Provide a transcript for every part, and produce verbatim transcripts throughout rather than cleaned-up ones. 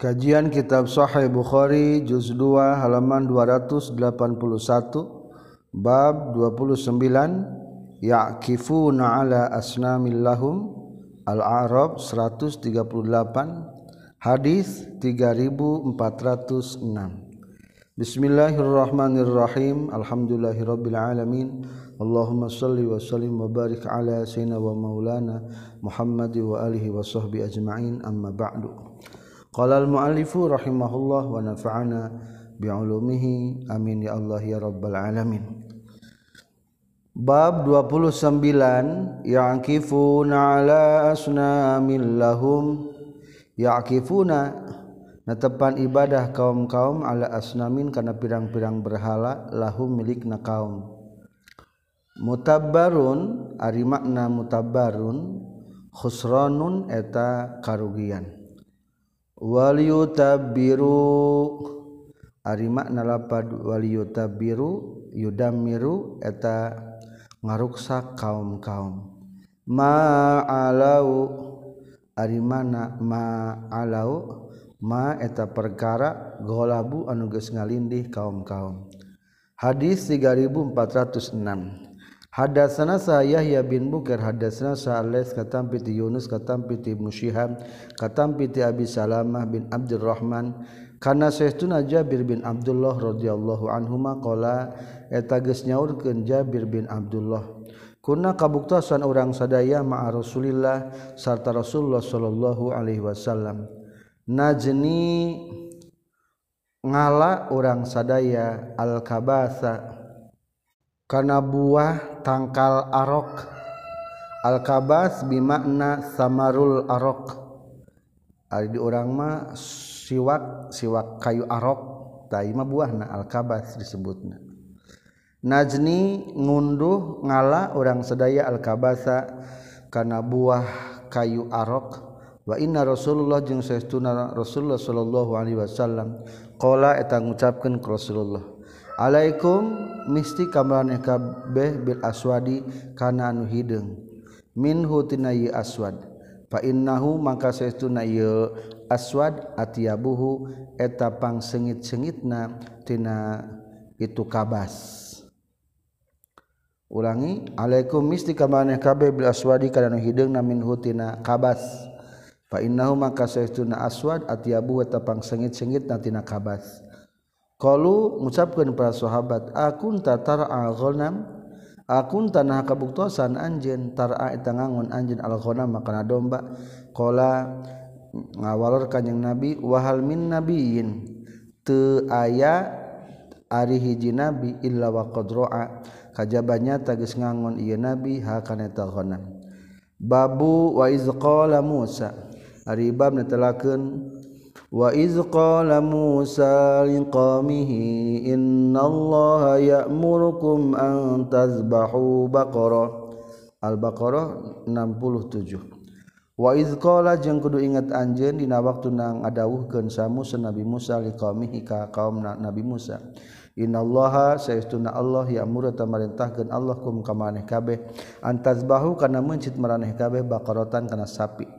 Kajian Kitab Sahih Bukhari juz dua halaman dua ratus delapan puluh satu bab dua puluh sembilan ya'kifuna ala asnamillahum Al-A'rab seratus tiga puluh delapan hadis tiga ribu empat ratus enam. Bismillahirrahmanirrahim. Alhamdulillahirrabbilalamin. Allahumma salli wa sallim wa barik ala sayyidina wa maulana Muhammadi wa alihi wa sahbihi ajma'in. Amma ba'du. Qala al-mu'allifu rahimahullah wa nafa'ana bi'ulumihi amin ya Allah ya rabbal alamin. Bab dua puluh sembilan ya'kifuna ala asnamin lahum. Ya'kifuna natepan ibadah kaum-kaum ala asnamin kana pirang-pirang berhala lahum milikna kaum. Mutabbarun ari makna mutabbarun khusranun eta karugian. Waliyutabbiru ari makna lapad waliyutabbiru yudammiru eta ngaruksak kaum-kaum. Ma'alau ari mana ma'alau ma eta perkara golabu anu geus ngalindih kaum-kaum. Hadis tiga ribu empat ratus enam. Hadatsana sa Yahya bin Bukair, hadatsana sa Al-As katampi ti Yunus katampi ti Ibnu Syiham katampi ti Abi Salamah bin Abdurrahman kana saestuna Jabir bin Abdullah radhiyallahu anhuma qala eta geus nyaurkeun Jabir bin Abdullah kunna kabuktasan urang sadaya ma'a Rasulillah sarta Rasulullah sallallahu alaihi wasallam najni ngala urang sadaya al-kabasa kana buah tangkal arok. Al-kabas bimakna samarul arok. Ari di urang mah siwak siwak kayu arok tadi mah buahna al-kabas disebutna. Najni ngunduh ngala urang sadaya al-kabasa kana buah kayu arok. Wa inna Rasulullah jeung saestuna Rasulullah sallallahu alaihi wasallam qala eta ngucapkeun ka Rasulullah alaikum misti kamraneh kabeh bil aswadi kana anu hideung minhu tina ieu aswad fa innahu maka saestuna ieu aswad atiyabuhu eta pangsengit-sengitna tina itu kabas. Ulangi alaikum misti kamraneh kabeh bil aswadi kana anu hideungna minhu tina kabas fa innahu maka saestuna aswad atiyabuhu eta pangsengit-sengitna tina kabas. Kalu mengucapkan para sahabat, akun tatar al-ghanam, akun tanah kabuktosan anjen tar'a tangangun anjen al-ghanam makana domba. Kala ngawalor kanjing Nabi, wahal min nabiin teu aya ari hiji nabi illa wa qad ra'a kajabanya tagis ngangun ieu nabi hakana ta ghanam. Babu wa iz qala Musa ari bab netelakeun wa iz qala Musa liqaumihi innallaha ya'murukum an tazbahu baqarah. Al-Baqarah enam puluh tujuh. Wa iz qala jeung kudu ingat anjeun dina waktuna ngadawuhkeun sa Musa Nabi Musa liqaumihi ka kaum Nabi Musa innallaha saestuna Allah ya'muru tamarintahkeun Allah kum ka maneh kabeh an tazbahu kana mencit maraneh kabeh baqaratan kana sapi.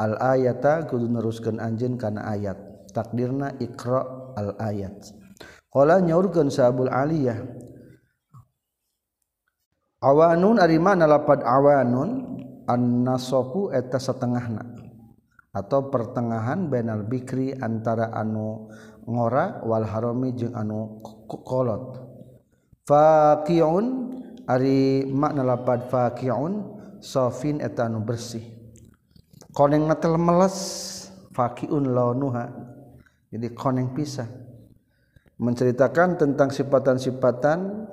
Al-ayata kudu neruskeun anjeun kana ayat. Takdirna iqra al-ayat. Qala nyaurkeun sahabul aliyah. Awanun ari mana lapad awanun an-nasafu eta satengahna atau pertengahan bainal bikri antara anu ngora wal harami jeung anu kolot. Faqi'un ari makna lapad faqi'un safin eta anu bersih. Koneng natal meles faqiun launuha jadi koneng pisah menceritakan tentang sifatan-sifatan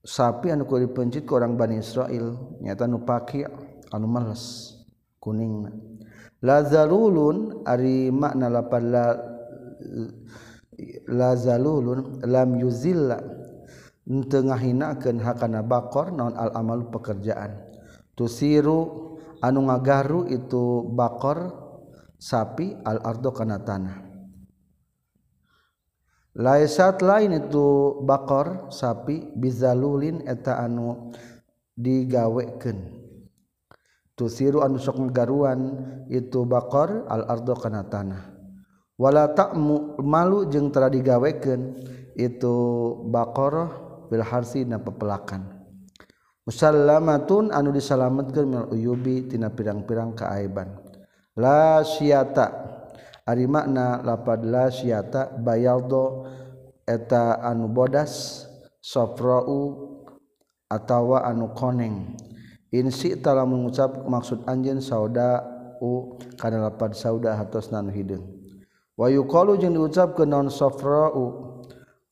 sapi anu kudu dipencit ku orang Bani Israil nyata nu faqi anu meles kuningna. Lazalulun ari makna lapad la lazalulun lam yuzilla tengahinakeun hakana bakor naon al amalu pekerjaan tusiru anu ngagaru itu bakor sapi al-ardo kana tanah. Laisat lain itu bakor sapi bizalulin eta anu digawekeun. Tusiru anu sok ngagaruan itu bakor al-ardo kana tanah. wala ta'mu malu jeung tara digawekeun itu Baqarah bil harsi na pepelakan musallamatun anu disalametkeun minal uyubi tina pirang-pirang kaaiban la syata ari makna lapad la syata bayaldo eta anu bodas safra'u atawa anu koneng insi tala mengucap maksud anjeun saudau kana lapad sauda hatosna anu hideung wa yuqalu jeung diucapkeun naon safra'u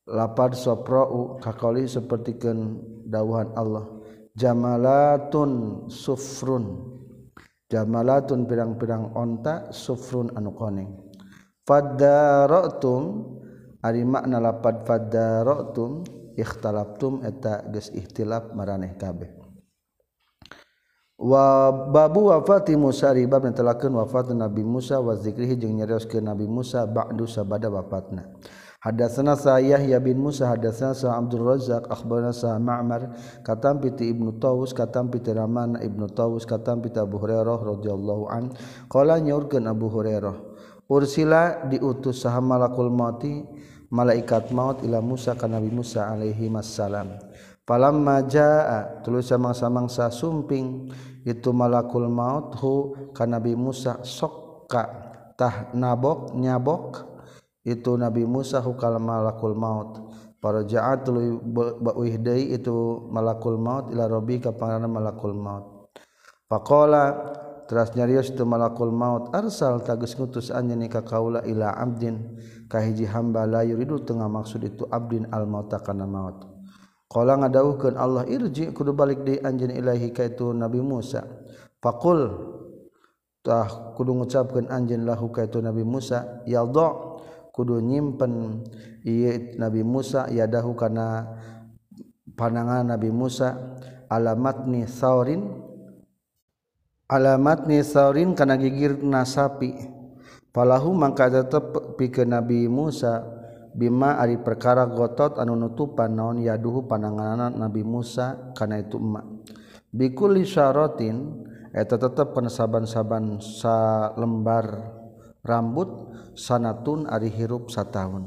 lapad safra'u kaqali sapertikeun dawuhan Allah jamalatun sufrun jamalatun pirang-pirang onta sufrun anu koneng faddaratum ari makna lapad faddaratum ikhtalaptum eta geus ihtilaf maraneh kabeh wa babu wafati Musa ari bab netelakeun wafat Nabi Musa wa zikrihi jeung nyarioskeun Nabi Musa ba'du sabada wafatna hadatsana Yahya bin Musa hadatsana Abdul Razzaq akhbarana Ma'mar katam piti Ibnu Tawus katam piti Raman Ibnu Tawus katam piti Abu Hurairah radhiyallahu an qala nyaurkeun Abu Hurairah ursila diutus saha malakul mauti malaikat maut ila Musa ka Nabi Musa alaihi wassalam falamma jaa tuluy samang-samangsa sumping itu malakul maut hu ka Nabi Musa sokka tah nabok nyabok itu Nabi Musa hu ka malakul maut para jaa tuluy bauih deui itu malakul maut ila rabbi ka pangaran malakul maut faqala teras nyarios tu malakul maut arsal tagus ngutus anjeun ka kaula ila abdin ka hiji hamba la yuridu tengah maksud itu abdin al mauta kana maut qala ngadawuhkeun Allah irji kudu balik deui anjeun ilahi ka itu Nabi Musa faqul tah kudu ngucapkeun anjeun lahu ka itu Nabi Musa ya dha kudu nyimpen ieu Nabi Musa yadahu kana pandangan Nabi Musa alamatni saurin alamat ni saurin kana gigirna sapi falahu mangka tetep pikeun Nabi Musa bima ari perkara gotot anu nutupan naon yaduhu pandanganan Nabi Musa kana itu emma bikul syaratin eta tetep kana saban-saban salembar rambut sanatun ari hirup sataun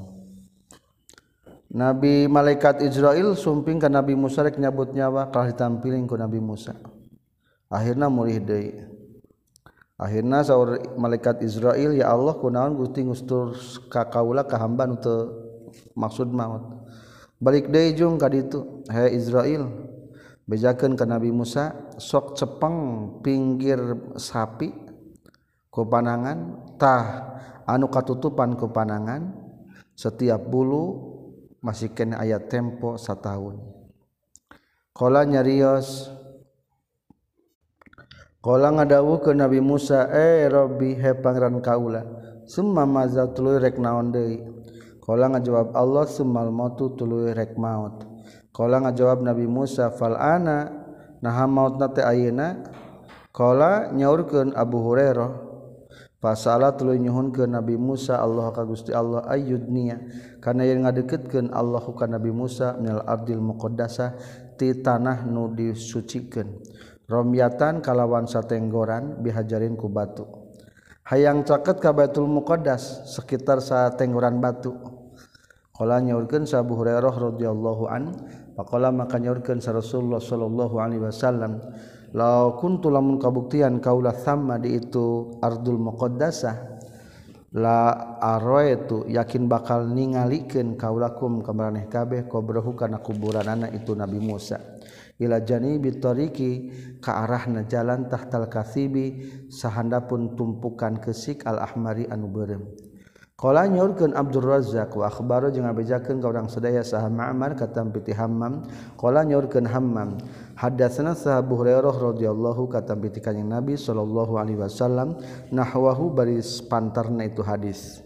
Nabi malaikat Israil sumping ka Nabi Musa rek nyabut nyawa kalah ditampiling ku Nabi Musa akhirna mulih deui akhirna saur malaikat Israil ya Allah kunaon Gusti ngustur ka kaula ka hamba nu teu maksud maut balik deui jeung ka ditu he Israil bejakeun ka Nabi Musa sok cepeng pinggir sapi ku panangan tah anu katutupan ku panangan setiap bulu masih kena aya tempo sataun qala nyarios Kala ngadawuh ke Nabi Musa, eh Rabbi he pangeran kaula, summa maza tuluy rek naon deui. Kala ngajawab Allah summal mautu tuluy rek maut. Kala ngajawab Nabi Musa fal ana naha mautna teh ayeuna. Kala nyaurkeun Abu Hurairah, fasala tuluy nyuhunkeun Nabi Musa Allah ka Gusti Allah ayyudniya kana yen ngadeukeutkeun Allah ka Nabi Musa minal ardil muqaddasah ti tanah nu disucikeun. Romyatan kalawan satenggoran bihajarin ku batu hayang caket ka Baitul Muqaddas sekitar satenggoran batu qala nyaurkeun Abu Hurairah radhiyallahu an faqala maka nyaurkeun Rasulullah sallallahu alaihi wasallam la kuntu lamun kabuktian kaula sama di itu Ardul Muqaddasah la araitu yakin bakal ningalikeun kaulakum kamaraneh kabeh qabrohu kana kuburanana itu Nabi Musa ila janibi tariqi ka arahna jalan tahtal kasibi sahandapun tumpukan kesik al-ahmari anu beureum qala nyaurkeun Abdul Razzaq wa akhbaro jeung abejakeun ka urang sadaya saha Ma'mar katam piti Hammam qala nyaurkeun Hammam hadatsana sahabu Hurairah radhiyallahu katam piti kanjing Nabi sallallahu alaihi wasallam nahwahu baris pantarna itu hadis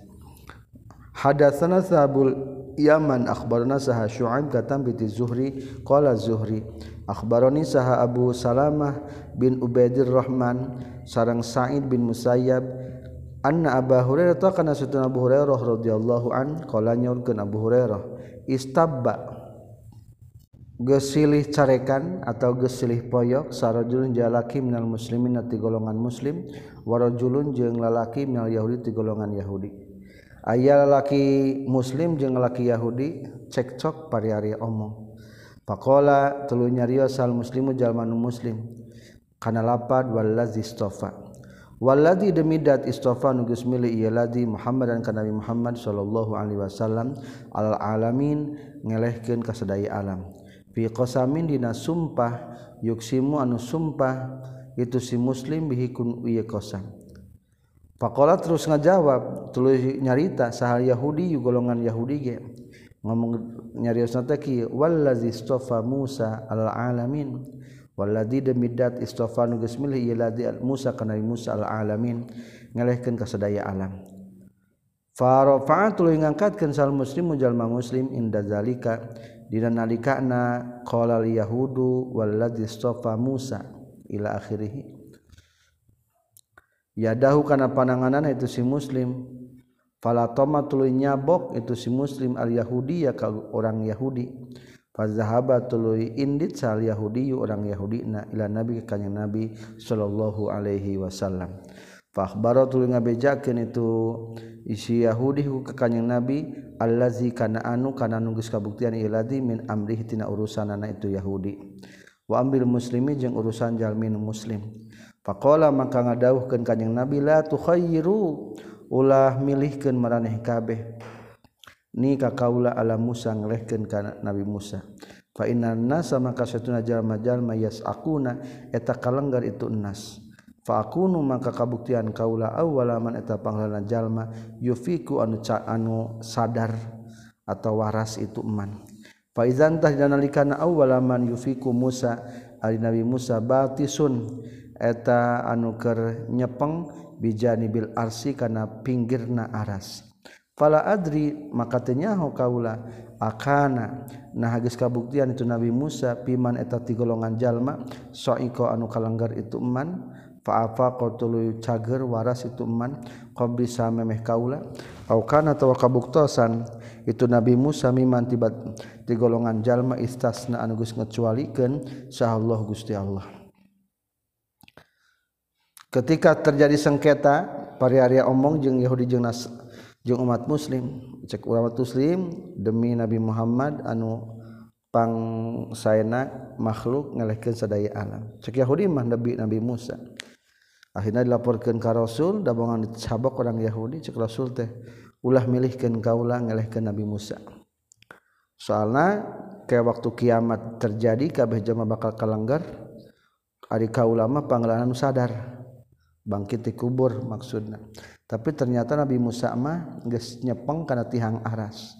hadatsana sahabul Yaman akhbarana saha Syu'aib katam piti Zuhri qala Zuhri akhbarani saha Abu Salamah bin Abdurrahman sareng Sa'id bin Musayyab anna Abu Hurairah kana satuna Abu Hurairah radhiyallahu an qala nyaurkeun Abu Hurairah istabba geus silih carekan atau geus silih poyok sarajulun jalaki minal muslimin ti golongan muslim warajulun jeung lalaki minal yahudi ti golongan yahudi Aya laki muslim jeung laki Yahudi cekcok pari-ari omong. Pakola tuluy nyarios al muslimu jalma nu muslim kana lapad wallazi istofa. Wallazi demi dat istofa nu geus milih ieu ladzi Muhammadan kana Nabi Muhammad sallallahu alaihi wasallam alal alamin ngelehkeun ka sadaya alam. Fi qasamin dina sumpah yuksimu anu sumpah itu si muslim bihikun ieu qasam. Pakola terus ngajawab, tuluy nyarita sahal Yahudi yu golongan Yahudi ge. Ngomong nyariosna teh ki wallazi istofa Musa alal alamin. Wallazi demi dat istofa nu geus milih ieu ladzi Musa kana Musa alal alamin ngalehkeun ka sadaya alam. Fa rafa'at tuluy ngangkatkeun sal muslimu jalma muslim inda zalika dina nalikana qala al yahudu wallazi istofa Musa ila akhirih. Yadahu kana pananganan itu si muslim falatoma tuluy nyabok itu si muslim al yahudi ya ka orang Yahudi fazahaba tuluy indit sal yahudi orang Yahudina ila nabi ka kanjing Nabi sallallahu alaihi wasallam fa akhbaro tuluy ngabejakeun itu isi Yahudi ka kanjing Nabi allazi kana anu kana nu geus kabuktian ilazi min amrihi tina urusanana itu Yahudi wa ambil muslimi jeung urusan jalmin muslim. Faqala maka ngadawuhkeun kanjing Nabi la tukhayyiru ulah milihkeun maraneh kabeh ni ka kaula ala Musa ngelehkeun ka Nabi Musa fa innan nas maka satuna jalma-jalma yasakuna eta kalenggar itu nas fa akunu maka kabuktian kaula awalaman eta panglana jalma yufiku anu ca, anu sadar atau waras itu man fa izan tah janalikana awalaman yufiku Musa ari Nabi Musa batisun eta anu keur nyepeng bijani bil arsi kana pinggirna aras. Fala adri maka teu nyaho kaula akana nah geus kabuktian itu Nabi Musa piman eta ti golongan jalma saiko anu kalenggar itu man fa'afa qatulu cager waras itu man qabli samemeh kaula au kana tawa kabuktosan itu Nabi Musa miman tibat ti golongan jalma istasna anu geus ngecualikeun sahallahu Gusti Allah. Ketika terjadi sengketa pari-ari omong jeung Yahudi jeung Nas jeung umat muslim cek umat muslim demi Nabi Muhammad anu pangsaena makhluk ngelehkeun sadaya alam cek Yahudi mah Nabi Nabi Musa akhirna dilaporkeun ka Rasul dabongan dicabok orang Yahudi cek Rasul teh ulah milihkeun kaula ngelehkeun Nabi Musa soalna ke waktu kiamat terjadi kabeh jamaah bakal kalenggar ari kaula mah panglana nu sadar bangkit di kubur maksudna tapi ternyata Nabi Musa mah geus nyepeng kana tihang aras.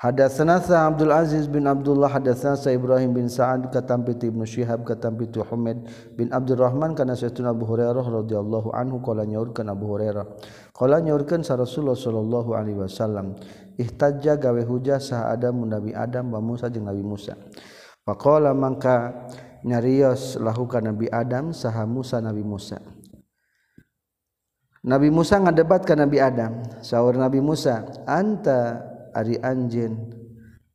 Hadatsana Abdul Aziz bin Abdullah hadatsana Ibrahim bin Sa'ad katampi Ibnu Syihab katampi Muhammad bin Abdurrahman kana sayyidina Abu Hurairah radhiyallahu anhu qala nyaurkeun Abu Hurairah qala nyaurkeun sa Rasulullah sallallahu alaihi wasallam ihtajja gawe hujah sa Adam Nabi Adam wa Musa jeung Nabi Musa faqala mangka nyarios lahukan Nabi Adam saha Musa Nabi Musa Nabi Musa ngadebatkan Nabi Adam saur Nabi Musa anta ari anjeun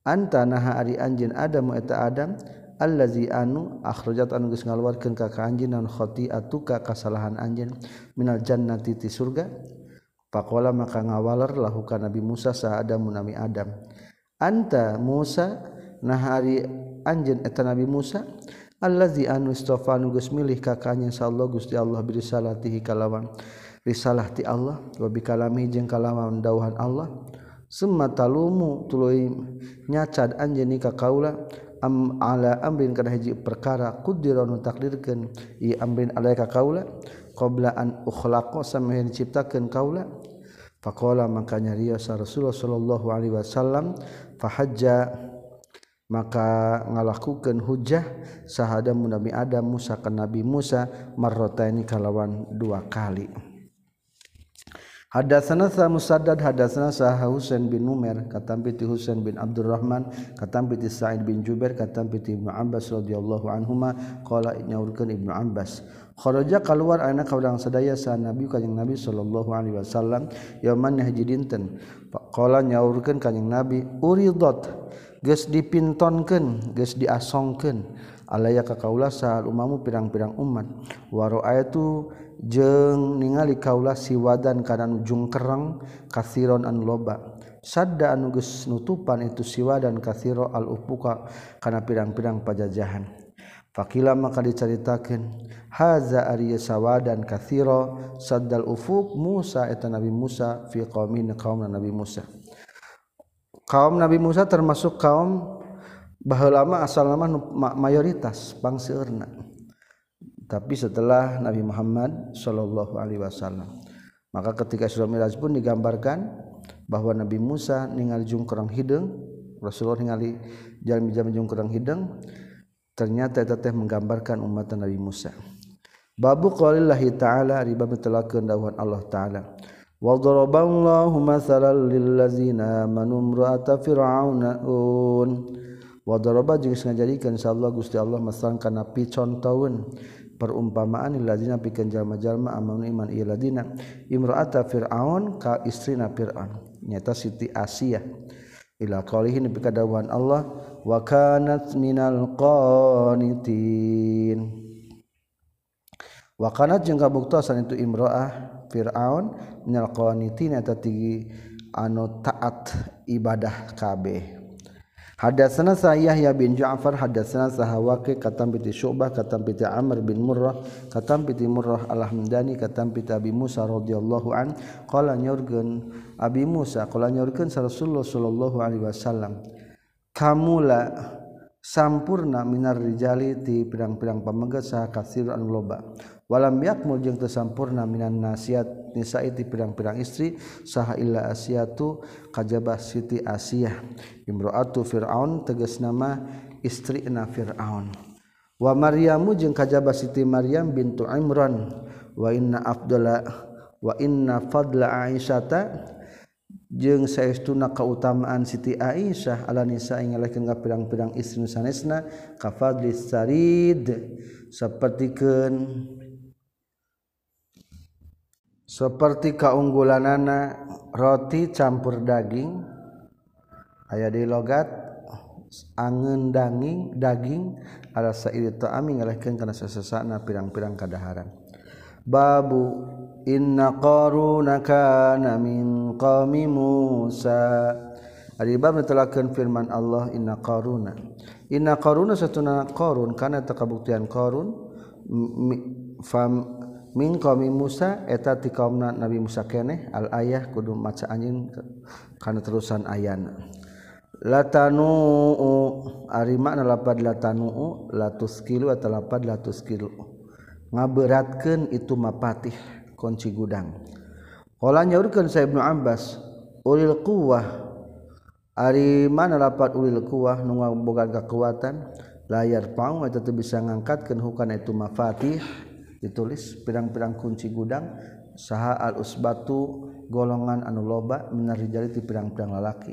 anta naha ari anjeun Adam eta Adam allazi anu akhrajat anu geus ngaluarkeun ka anjeun naon khotiatuka kasalahan anjeun minal jannati ti surga faqala maka ngawaler lahukan Nabi Musa saha Adam Nabi Adam anta Musa naha ari anjeun eta Nabi Musa allazi anu istafanu geus milih ka kanjing sallallahu Gusti Allah birisalatihi kalawan risalah ti Allah wa bikalami jeung kalawan dauhan Allah summa talumu tuluy nyacad anjeun ka kaula am ala amrin kana hiji perkara qudiranu takdirkeun i amrin alai ka kaula qabla an ukhlaqa sameh diciptakeun kaula faqala maka nyarios Rasulullah sallallahu alaihi wasallam fahajja maka ngalakukeun hujjah sahada Nabi Adam Musa ka Nabi Musa marrataini kalawan dua kali. Hadatsana Musaddad hadatsana Sa'id Husain bin Umar katampi ti Husain bin Abdurrahman katampi ti Sa'id bin Jubair katampi ti Ibnu Abbas radhiyallahu anhuma qala nyaurkeun Ibnu Abbas kharaja kaluar ana ka urang sadaya sa Nabi kanjing Nabi sallallahu alaihi wasallam yauman hiji dinten qala nyaurkeun kanjing Nabi uridat geus dipintonkeun geus diasongkeun alaya ka kaula saal umamu pirang-pirang umat wa ra'aitu jeung ningali kaulah siwadan kana ujung kereng kasiron anu loba sadda anu geus nutupan itu siwadan kasiro al upuka kana pirang-pirang pajajahan. Faqila maka dicaritakeun haza ariya sawadan kasiro saddal ufuq Musa eta Nabi Musa fi qaumin qaumna Nabi Musa. Kaum Nabi Musa termasuk kaum baheula mah asalna mayoritas pangseueurna. Tapi setelah Nabi Muhammad sallallahu alaihi wasallam, maka ketika Isra Mi'raj pun digambarkan bahwa Nabi Musa ningali jungkerang hideung, Rasulullah ningali jalmi-jalmi jungkerang hideung, ternyata eta teh menggambarkan umat Nabi Musa. Babu qaulillahi ta'ala riba mitlakeun dawuhan Allah Ta'ala. Wa daraballahu mathalan lil ladzina amanu imra'ata fir'auna wa daraba jeung ngajadikeun insyaallah Gusti Allah masalan kana picontoeun perumpamaan illadzina pikeun jalma-jalma amanu iman illadzina imra'ata fir'aun ka istrina fir'aun nyata Siti Aisyah ila qalihin bi kadawan Allah wa kanat minal qanitin wa kanat jeung kabuktosan itu imra'ah fir'aun minal qanitin eta tigi anu taat ibadah kabeh. Hadatsana Yahya bin Ja'far hadatsana Sahawaki katam piti Syu'bah katam piti Amr bin Murrah katam piti Murrah al-Hamdani katam piti Abi Musa radhiyallahu an qala nyurgen Abi Musa qala nyurgen Rasulullah sallallahu alaihi wasallam kamula sampurna minar rijali ti pirang-pirang pamegat saha kasir anu loba walam yakmul jeung teu sampurna minan nasiat nisa'i ti pirang-pirang istri saha illa asiyatu kajabah Siti Asiyah imra'atu fir'aun tegasna mah istrina fir'aun wa maryamu jeung kajabah Siti Maryam bintu Imran wa inna afdala wa inna fadla aisyata jeung saestuna kautamaan Siti Aisyah ala nisa'i ngalakeun ka pirang-pirang istri sanesna ka fadlis sarid sapertikeun seperti keunggulanana roti campur daging aya di logat angeun daging daging ala sa'id ta'ami ngalehkeun kana sasasana pirang-pirang kadaharan. Babu inna qaruna kana min qaumi Musa ari bab netelakeun firman Allah inna qaruna inna qaruna satuna qarun kana takabuktian qarun fam min qaumi Musa eta ti kaumna Nabi Musa keneh al ayah kudu maca anjeun kana terusan ayana latanu ari makna lapad latanu latus kilu atau lapad latus kilu ngaberatkeun itu mapatih kunci gudang. Qala nyaurkeun Sa'id bin Abbas ulil quwwah ari makna lapad ulil quwwah nu ngabogaan kekuatan layar pau eta teu bisa ngangkatkeun hukana itu mafatih ditulis pirang-pirang kunci gudang saha al-usbatu golongan anu loba minar rijali ti pirang-pirang lalaki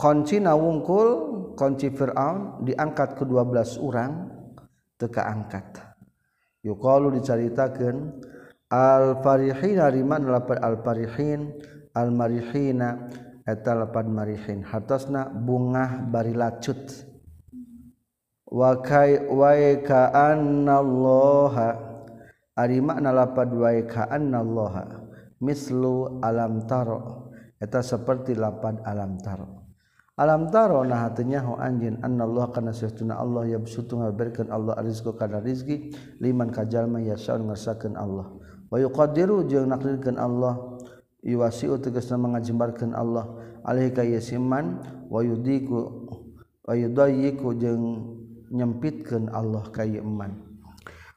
kunci nawungkul kunci Fir'aun diangkat ke dua belas orang teka angkat yukalu dicaritakan al-farihina riman lapad al-farihin al-marihina eta lapad marihin hartosna bunga bari lacut wa kai wa ka anallaha ari makna lapad wa ka anallaha mislu alam taro eta seperti lapad alam taro alam taro nah hatenya ho anjeun anallaha kana sesuna Allah yabsutu ngaberkeun Allah rizqo kana rizki liman kajalma yasaun ngarsakeun Allah wa yuqaddiru jeung nakdirkeun Allah iwasiu tegasna mangajembarkeun Allah alaihi ka yasiman wa yudiku wa yudayyiku jeung nyempitkeun Allah ka ieu iman.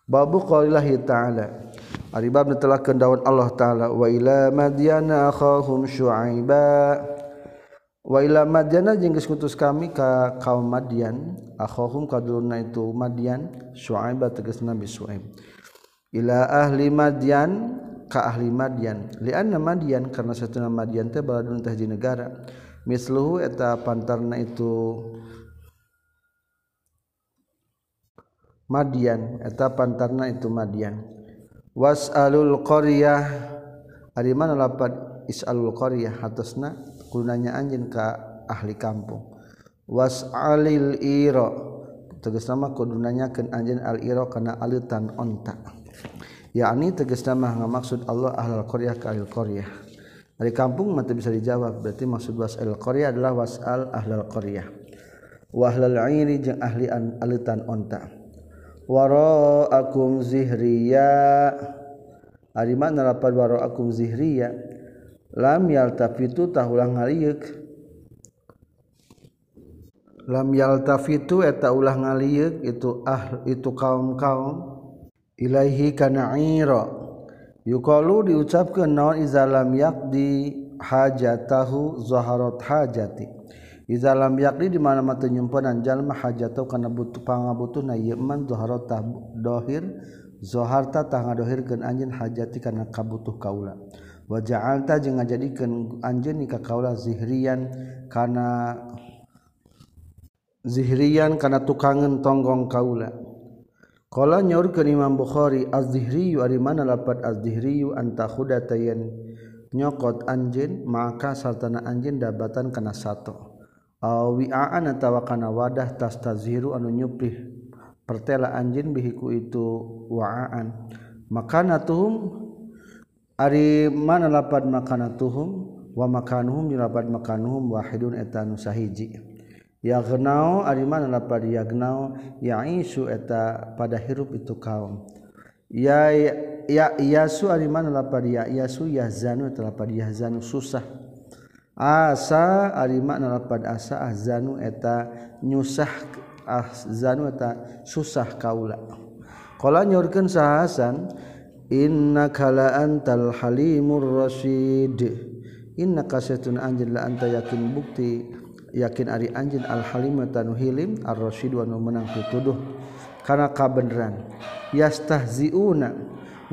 Babu qaulillahi ta'ala. Ari bab netelakeun daun Allah Ta'ala wa ila madyana akhahum syu'aiba. Wa ila madyana jeung geus ngutus kami ka kaum Madyan, akhahum kaduluna itu Madyan, syu'aiba tegasna Nabi Syu'aib. Ila ahli Madyan ka ahli Madyan. Lianna Madyan karna satuna Madyan teh baladun teh jeung negara. Misluhu eta pantarna itu Madyan eta pantarna itu Madyan was'alul qaryah ari mana lapad is'alul qaryah atasna kunanya anjeun ka ahli kampung was'alil ira tegasna mah kudunanyakeun anjeun al ira kana alitan onta yakni tegasna mah ngamaksud Allah ahlal qaryah ka ahlil qaryah. Dari kampung mata bisa dijawab, berarti maksud was'al qaryah adalah was'al ahlal qaryah. Wa ahlal 'airi jeung ahli alitan onta. Wara'akum zihriya. Ari mana lapar wara'akum zihriya? Lam yaltafitu tahulah ngaliuk. Lam yaltafitu eta ulah ngaliuk itu ah itu kaum-kaum ilaihi kana ira yuqalu diucapkeun naon iza lam yaqdi hajatahu zaharat hajati iza lam yaqdi di mana-mana teu nyimpenan jalma hajatahu kana butuh pangabutuhna ieu man zaharat dohir zaharta tah ngadohirkeun anjeun hajati kana kabutuh kaula wa ja'alta jeung ngajadikeun anjeun ka kaula zihriyan kana zihriyan kana tukangan tonggong kaula. Qala nyaurkeun Imam Bukhari az-Zihriyu ari mana lapat az-Zihriyu anta khudatayan nyokot anjeun maka sartana anjeun dabatan kana sato. Awi'an atawa kana wadah tastaziru anu nyuplih pertela anjeun bihiku itu wa'an. Makanatuhum ari mana lapat makanatuhum wa makanuhum lapat makanuhum wahidun etanu sahiji. Yagnau ari mana lapar yagnau yaisu eta pada hirup itu kaum ya ya yasu ari mana lapar ya yasu yahzanu eta lapar yahzanu susah asa ari mana lapar asa ahzanu eta nyusah ahzanu eta susah kaula. Qala nyorkeun sahasan innaka la antal halimur rasyid innaka satun anjil la anta yakin bukti yakin ari anjin al-halim tanu hilim ar-rasyid wa menang pituduh kana kabeneran yastahziuna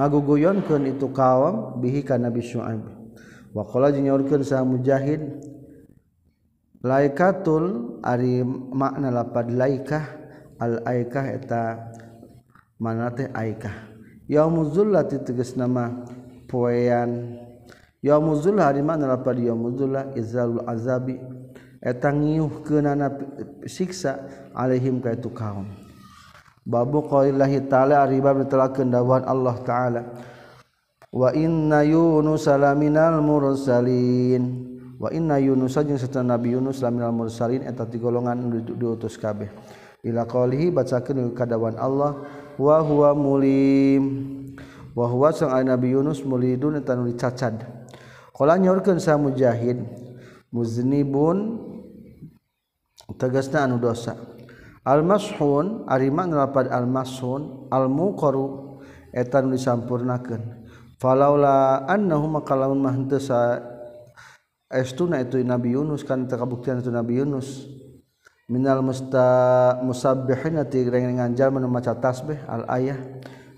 ngaguguyonkeun itu kaum bihi kana Nabi Syu'aib wa qala jinyaurkeun sa mujahid laikatul ari makna lapad laikah al-aikah eta mana teh aikah yaumuzullati tegasna mah poean yaumuzul hari makna lapad yaumuzullah izalul azabi eta ngiuhkeunana siksa alaihim ka itu kaum. Babu qaulillahi ta'ala ari bab ditelakeun dawuhan Allah Ta'ala. Wa inna Yunus laminal mursalin. Wa inna Yunus jeung satana Nabi Yunus laminal mursalin eta ti golongan diutus kabeh. Ila qaulihi bacakeun ka dawuhan Allah wa huwa mulim. Wa huwa sang Nabi Yunus mulidun eta nu dicacad. Qala nyorkeun sa mujahid muznibun tegasna anu dosa al-mashhun ari makna lapad al-mashhun al-muqaru eta nu disampurnakeun falaula annahu makalamun mahtasa astuna itu Nabi Yunus kan kabuktian itu Nabi Yunus minal musta musabbihin ati dengan jalma nu maca tasbih al-ayah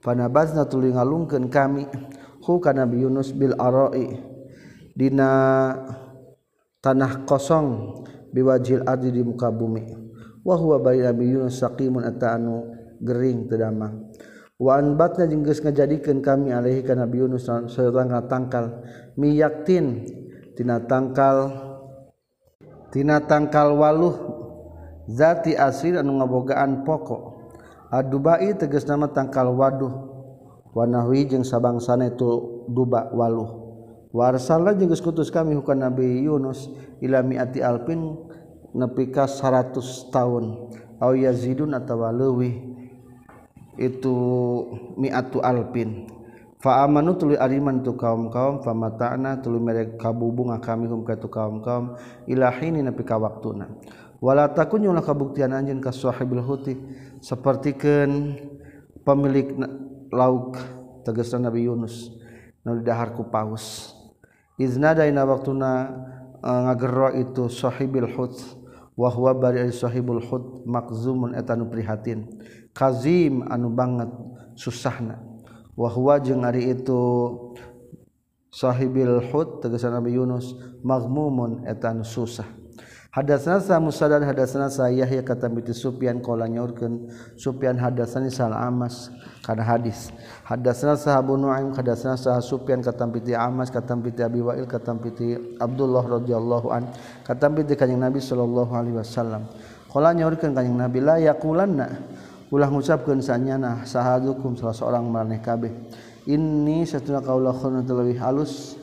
panabazna tuluy ngalungkeun kami hu ka Nabi Yunus bil ara'i dina tanah kosong biwajil ardi di muka bumi wa huwa bari Nabi Yunus saqimun atanu gering tedamang wa anbatna jeung geus ngajadikeun kami alaihi ka Nabi Yunus sareng tangkal miyaktin tina tangkal tina tangkal waluh zati asir anu ngabogaan pokok adubai tegasna mah tangkal waduh wa nahwi jeung sabangsana itu duba waluh warsalna jeung geus kutus kami hukum Nabi Yunus ila mi'ati alpin nepi ka seratus tahun au yazidun atawa leuwih itu mi'atu alpin fa amanu tuluy ariman tu kaum-kaum famata'na tuluy merek kabubung kami hum ka tu kaum-kaum ila hini nepi ka waktuna wala takun yuna kabuktian anjeun ka sahibil huti sapertikeun pemilik lauk tegasna Nabi Yunus nu didahar ku paus izna daina waktuna ngagerro itu sahibil hut wa huwa bari sahibul hut makzumun etanu prihatin kazim anu banget susahna wa huwa jeung ari itu sahibil hut tegasna Nabi Yunus maghmumun etanu susah hadatsana sa Musa dan hadatsana sa Yahya katam bi Sufyan qala nyaurkeun Sufyan hadatsani sal Amas kana hadis hadatsana sahabu Nu'aim hadatsana sah Sufyan katam piti Amas katam piti Abi Wa'il katam piti Abdullah radhiyallahu an katam piti kanjing Nabi sallallahu alaihi wasallam qala nyaurkeun kanjing Nabi la yaqulanna ulah ngucapkeun sanyana sahadukum salah seorang maneh kabeh Inni satuna kaula khonat lebih halus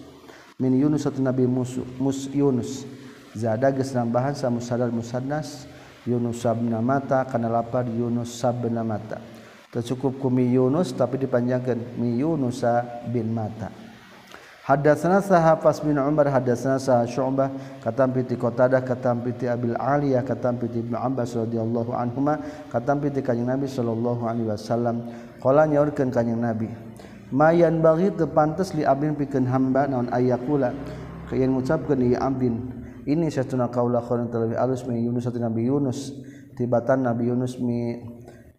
min Yunus satu Nabi Mus, Mus Yunus. Zada geus nambahan sa musaddad musannas Yunus bin Mata kana lapar Yunus bin Mata. Tercukup ku mi Yunus tapi dipanjangkeun mi Yunus bin Mata. Hadatsana Sahafas bin Umar hadatsana Sah Syu'bah katampi ti Qatadah katampi ti Abil Aliyah katampi ti Ibnu Abbas radhiyallahu anhuma katampi ti Kanjeng Nabi sallallahu alaihi wasallam qala nyaurkeun Kanjeng Nabi mayan bagi terpantas li abdin pikeun hamba naon ayakula kayen ngucapkeun ieu abdin ini satuna kaula khon terlebih alus min Yunus satuna Nabi Yunus tibatan Nabi Yunus mi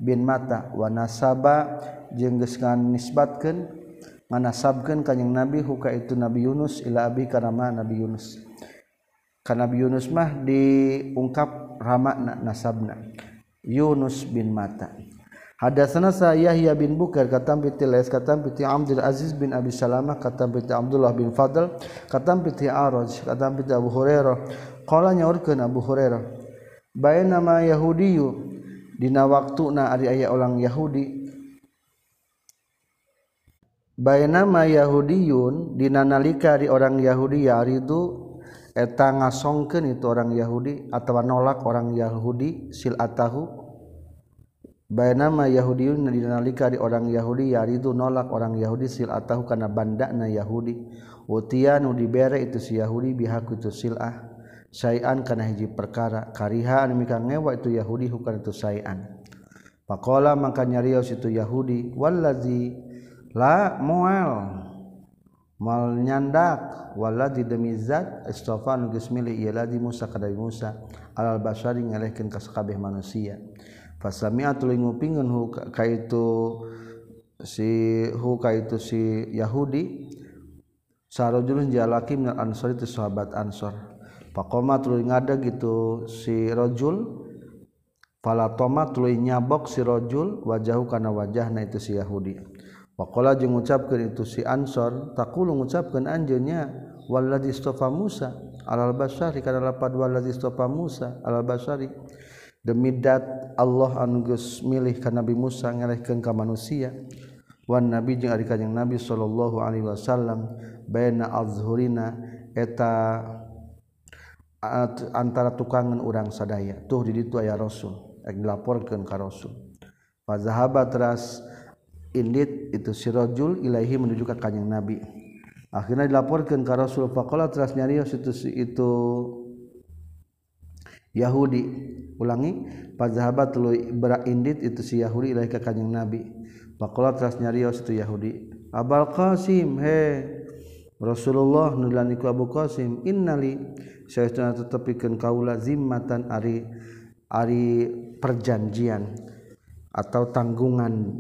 bin Mata wa nasaba jeung geus nisbatkeun manasabkeun kanjing Nabi huka itu Nabi Yunus ila abi kana Nabi Yunus kana Nabi Yunus mah diungkap ramana nasabna Yunus bin Mata. Hadatsana Yahya bin Bukair katam piti Lais katam piti Abdul Aziz bin Abi Salamah katam piti Abdullah bin Fadl katam piti Araj katam piti Abu Hurairah qala nyaurkeun Abu Hurairah baina ma yahudiyu dina waktuna ari aya orang Yahudi baina ma yahudiyun dina nalika ari orang Yahudi yaridu eta ngasongkeun itu orang Yahudi atawa nolak orang Yahudi silatahu bainama yahudiyun dinalika di orang Yahudi yaridu nolak orang Yahudi silatahu kana bandana Yahudi utiya nu dibere itu si Yahudi bihak itu silah syai'an kana hiji perkara kariha anu mika ngewa itu Yahudi hukan itu syai'an faqala maka nyarios itu Yahudi wallazi la mual mal nyandak wallazi demi zat istafan geus milih ieu lazi Musa kana Musa alal basari ngalehkeun ka sakabeh manusia fasami'atul ngupingun hu kaitu si hu kaitu si Yahudi sarojulun jalaki minal ansor itu sahabat ansor faqoma tuluy ngadeg gitu si rajul falatoma tuluy nyabok si rajul wajahu kana wajahna itu si Yahudi faqala jeung ngucapkeun itu si ansor taqulu ngucapkeun anjeunnya wallazi istofa Musa alal basari kana lapad wallazi istofa Musa alal basari demi dat Allah anu geus milih ka Nabi Musa ngalehkeun ka manusia wan nabi jeung ari kanjing Nabi sallallahu alaihi wasallam baina azhurina eta antara tukangan urang sadaya tuh di ditu aya rasul rek dilaporkeun ka rasul fa zahaba teras indit itu si rajul ilaahi menuju ka kanjing Nabi akhirna dilaporkeun ka rasul faqala teras nyarios itu itu Yahudi ulangi pazahabat tuluy berindit itu si Yahudi ilahi ka kanjing Nabi faqala teras nyarios itu Yahudi Abul Qasim he Rasulullah nulaniku Abu Qasim innali saestuna tetepikeun kaula zimmatan ari ari perjanjian atau tanggungan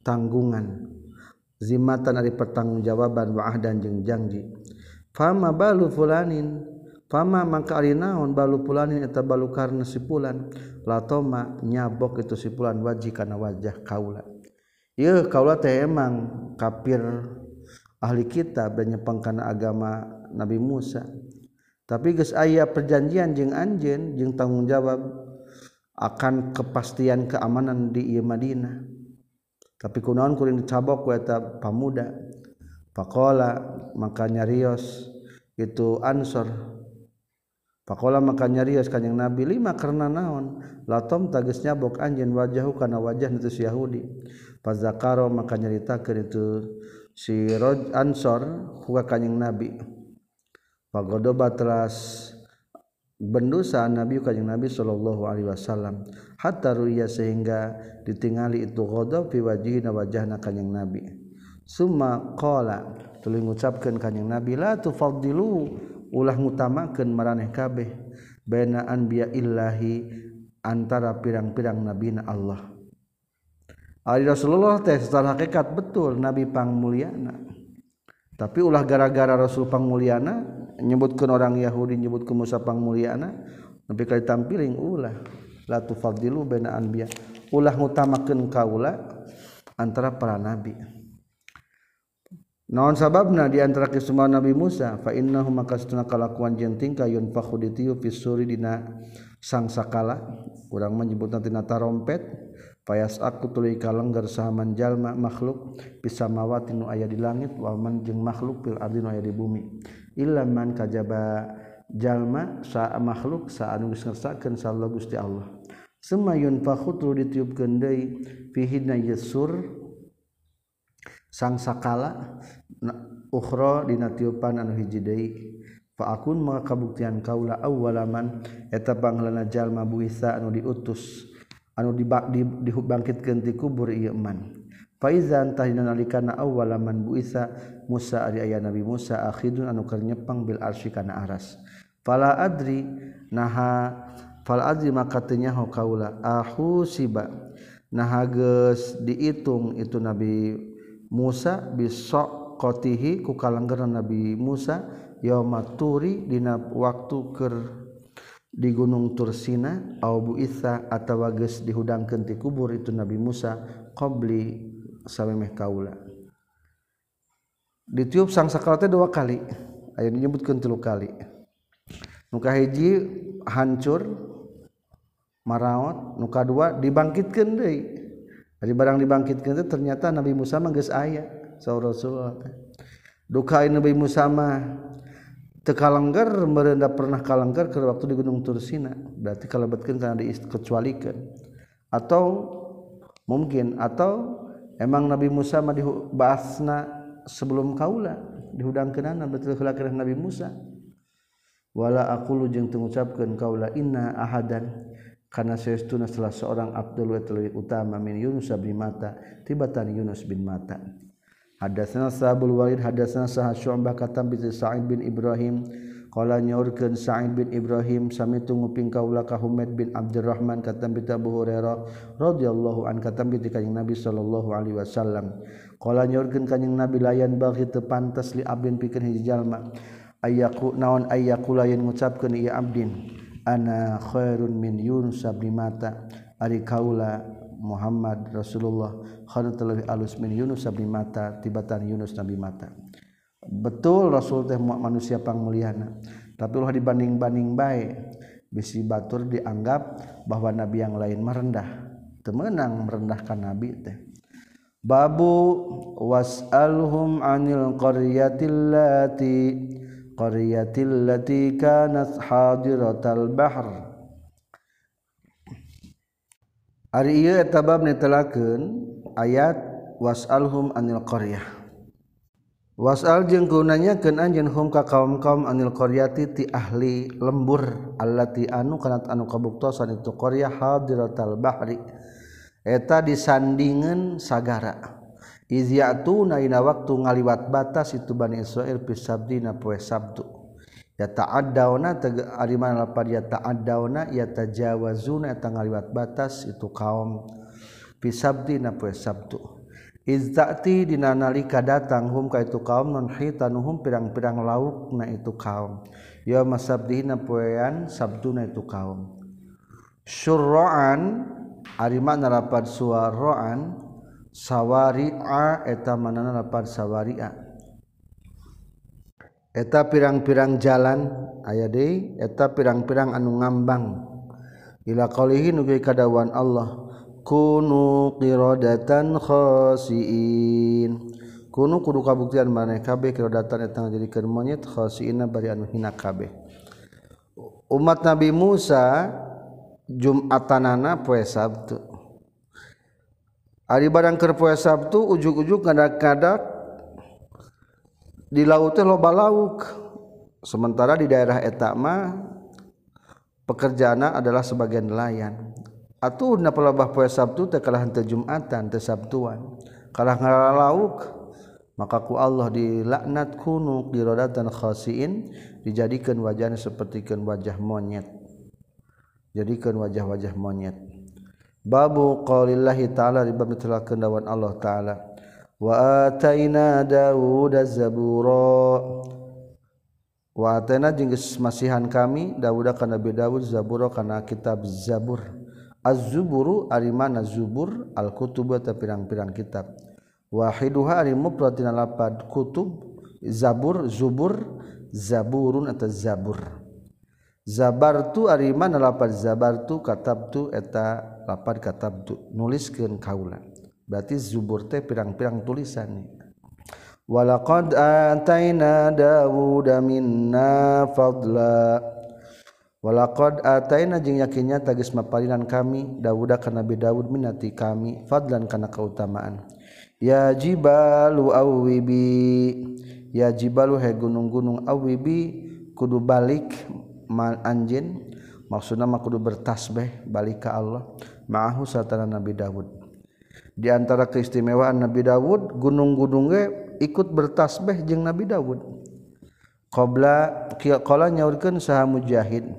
tanggungan zimmatan ari pertanggungjawaban wa ahdan jeung janji fama balu fulanin fama mangka ari naon balu pulanin eta balu karna sipulan latoma nyabok itu sipulan wajih kana wajah kaula ieu kaula teh emang kafir ahli kitab nyepeng kana agama Nabi Musa tapi geus aya perjanjian jeung anjeun jeung tanggung jawab akan kepastian keamanan di ieu Madinah tapi kunaon kuring dicabok ku eta pamuda faqala mangka nyarios itu ansor faqala maka nyarios kanjing Nabi lima karena naon latom tagesnya bok anjeun wajahu kana wajah itu si Yahudi fazakaro maka nyaritakeun itu si Raj Ansor huwa kanjing Nabi pagodoba teras bendusa Nabi kanjing Nabi sallallahu alaihi wasallam hatta ruya sehingga ditingali itu ghadab fi wajhina wajahna kanjing Nabi summa qala tuluy ngucapkeun kanjing Nabi la tufaddilu ulah ngutamakeun maraneh kabeh baina anbiya illahi antara pirang-pirang nabina Allah. Ari Rasulullah teh secara hakikat betul nabi pangmulyana. Tapi ulah gara-gara Rasul pangmulyana nyebutkeun orang Yahudi nyebutkeun Musa pangmulyana nepi ka ditampiling ulah la tufaddilu baina anbiya ulah ngutamakeun kaula antara para nabi. Naon sababna di antara kisah Nabi Musa fa innahu makastuna kalakuan jeung tingkah yunfakhu ditiu fi suri dina sangsakala urang mah nyebutna tina tarompet Fayas aku tuluy kalengger sahaman jalma makhluk bisa mawati nu aya di langit wa man jeung makhluk fil ardi nu aya di bumi illa man kajaba jalma sa makhluk sa anu geus ngersakeun sallallahu Gusti Allah semayun fakhutu ditiupkeun deui fihidna yasur sang sakala ukhra dina tiupan anu hiji deui fa akun makabuktian kaula awwalaman eta panglana jalma buisa anu diutus anu dibak di dibangkitkeun ti kubur ieu man faizan tahina nalikana awwalaman buisa Musa ari aya Nabi Musa akhidun anu keur nyepang bil arsy kana aras fala adri naha fal adri maka teu nyaho kaula ahu siba naha geus diitung itu Nabi Musa bisok qotihi ku kalenggeran Nabi Musa yaumaturi dina waktu keur di Gunung Tursina au buitsa atawa geus dihudangkeun ti kubur itu Nabi Musa qabli samemeh kaula ditiup sang sakala teh dua kali aya nyebutkeun tilu kali nu kahiji hancur maraot nu kadua dibangkitkeun deui ari barang dibangkitkeun teh ternyata Nabi Musa mah geus aya saur Rasulullah duka Nabi Musa mah tekalengger merenda pernah kalengger ke waktu di Gunung Tursina berarti kalebetkeun kana dikecualikeun atau mungkin atau emang Nabi Musa mah dibahasna sebelum kaula dihudangkeunana betul kelakir Nabi Musa wala aqulu jeung teu ngucapkeun kaula inna ahadan kana saestuna salah seorang abdul wa tali utama min Yunus bin Mata tibatan Yunus bin Mata Hadatsana Sabul Walid hadatsana Sa'ad Syu'bah katam bi Sa'id bin Ibrahim qala nyaurkeun Sa'id bin Ibrahim sami tunguping kaula ka Hammam bin Abdurrahman katam bi Abu Hurairah radhiyallahu an katam bi kanjing Nabi sallallahu alaihi wasallam qala nyaurkeun kanjing Nabi layan bagi teu pantes li abdin pikeun hiji jalma ayyaku naon ayyaku layan ngucapkeun ieu abdin ana khairun min Yunus bin Mata ari kaula Muhammad Rasulullah khairutul alus min Yunus bin Mata tibatan Yunus Nabi Mata betul Rasul teh manusia pangmuliana tapi ulah dibanding-banding bae bisi batur dianggap bahwa nabi yang lain merendah temenang merendahkan nabi teh babu was'alhum 'anil qaryatil lati qaryatil lati kanat hadiratal bahr ari ieu eta bab netelakeun ayat was'alhum anil qaryah. Was'al jeung kunanyakeun anjeun hum ka kaum-kaum anil qaryati ti ahli lembur allati anu kana anu kabuktosan itu qaryah hadiratal bahri eta disandingeun sagara. Iz ya'tuna ina waktu ngaliwat batas itu Bani Israil pisabdina poe Sabtu. Ya ta'addauna ari mana lapar ya ta'addauna ya tajawazuna eta ngaliwat batas itu kaum fi sabti na poe Sabtu iz ta'ti dina nalika datang hum ka itu kaum non hitanuhum pirang-pirang laukna itu kaum ya masabdi na poean sabtuna itu kaum syur'an ari mana lapar suara'an sawari'a eta mana lapar sawari'a eta pirang-pirang jalan aya deui eta pirang-pirang anu ngambang ila qalihi nugi kadawan Allah kunu qiradatan khasiin kunu kudu kabuktian maneh kabeh qiradatan eta ngajadikeun monyet khasiina bari anu hina kabeh umat Nabi Musa Jumatanana poe Sabtu ari barang keur poe Sabtu ujug-ujug ngadak-ngadak di laut teh loba lauk sementara di daerah eta mah pekerjaanna adalah sebagai nelayan atuh na palebah poe Sabtu teh kalah henteu Jumatan teh Sabtuan kalah ngala lauk maka ku Allah dilaknat kunu dirodatan khasiin dijadikeun wajahna sapertikeun wajah monyet jadikeun wajah-wajah monyet babu qaulillahi ta'ala ribam telakeun dawan Allah ta'ala wa ataina Daud az-zabura wa ataina jeung geus masihan kami Daud ka Nabi Daud zabura kana kitab Zabur az-zuburu ari mana zubur al-kutub ta pirang-pirang kitab wahiduha ari mufradina lapad kutub zabur zubur zaburun atau zabur Zabartu ari mana lapar zabartu katabtu eta lapar katabtu nuliskeun kaula. Berarti zubur teh pirang-pirang tulisan. Walaqad ataina Dauda minna fadla. Walaqad ataina jeung yakinnya tagis mapalinan kami Dauda ka Nabi Daud minati kami fadlan kana kautamaan. Ya jibalu awibi. Ya jibalu he gunung-gunung awibi kudu balik man anjin maksudna mah kudu bertasbih balik ka Allah ma'ahu satana Nabi Daud. Di antara keistimewaan Nabi Daud gunung-gunung ge ikut bertasbih jeung Nabi Daud. Qabla qala nyaurkeun saha mujahid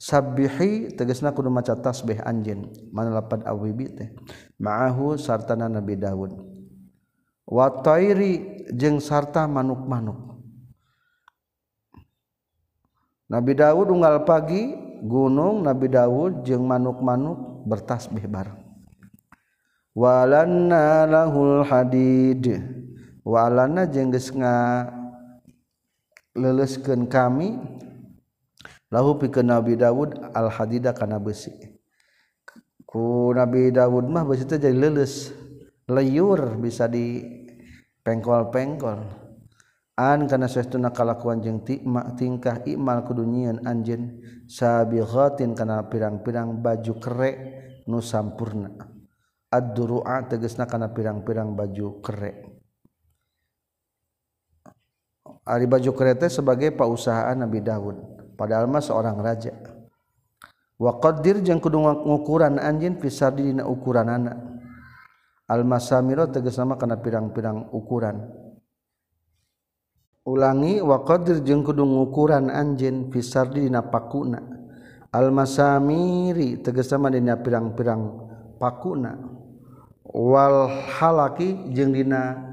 sabbihi tegasna kudu maca tasbih anjin mana lapan awibi teh ma'ahu satana Nabi Daud. Wa tairi jeung sarta manuk-manuk Nabi Daud unggal pagi gunung Nabi Daud jeung manuk-manuk bertasbih bareng. Walanna lahul hadid. Walanna jeung geus ngaleuleskeun kami lahu pikeun Nabi Daud al hadida kana besi. Ku Nabi Daud mah besi teh jadi leuleus, leyur bisa dipengkol-pengkol. An kana saestuna kalakuan jeung tingkah ikmal kudunyian anjeun sabighatin kana pirang-pirang baju kere nu sampurna ad-duru'a tegasna kana pirang-pirang baju kere ari baju kere teh sebagai pausahaan Nabi Daud padahal mah seorang raja wa qaddir jeung kudu ngukuran anjeun pisar dina ukuranana al-masamira tegasna kana pirang-pirang ukuran ulangi wa qadir jeung kudu ngukuran anjeun fisardi dina pakuna almasamiri tegasna mah dina pirang-pirang pakuna wal halaki jeung dina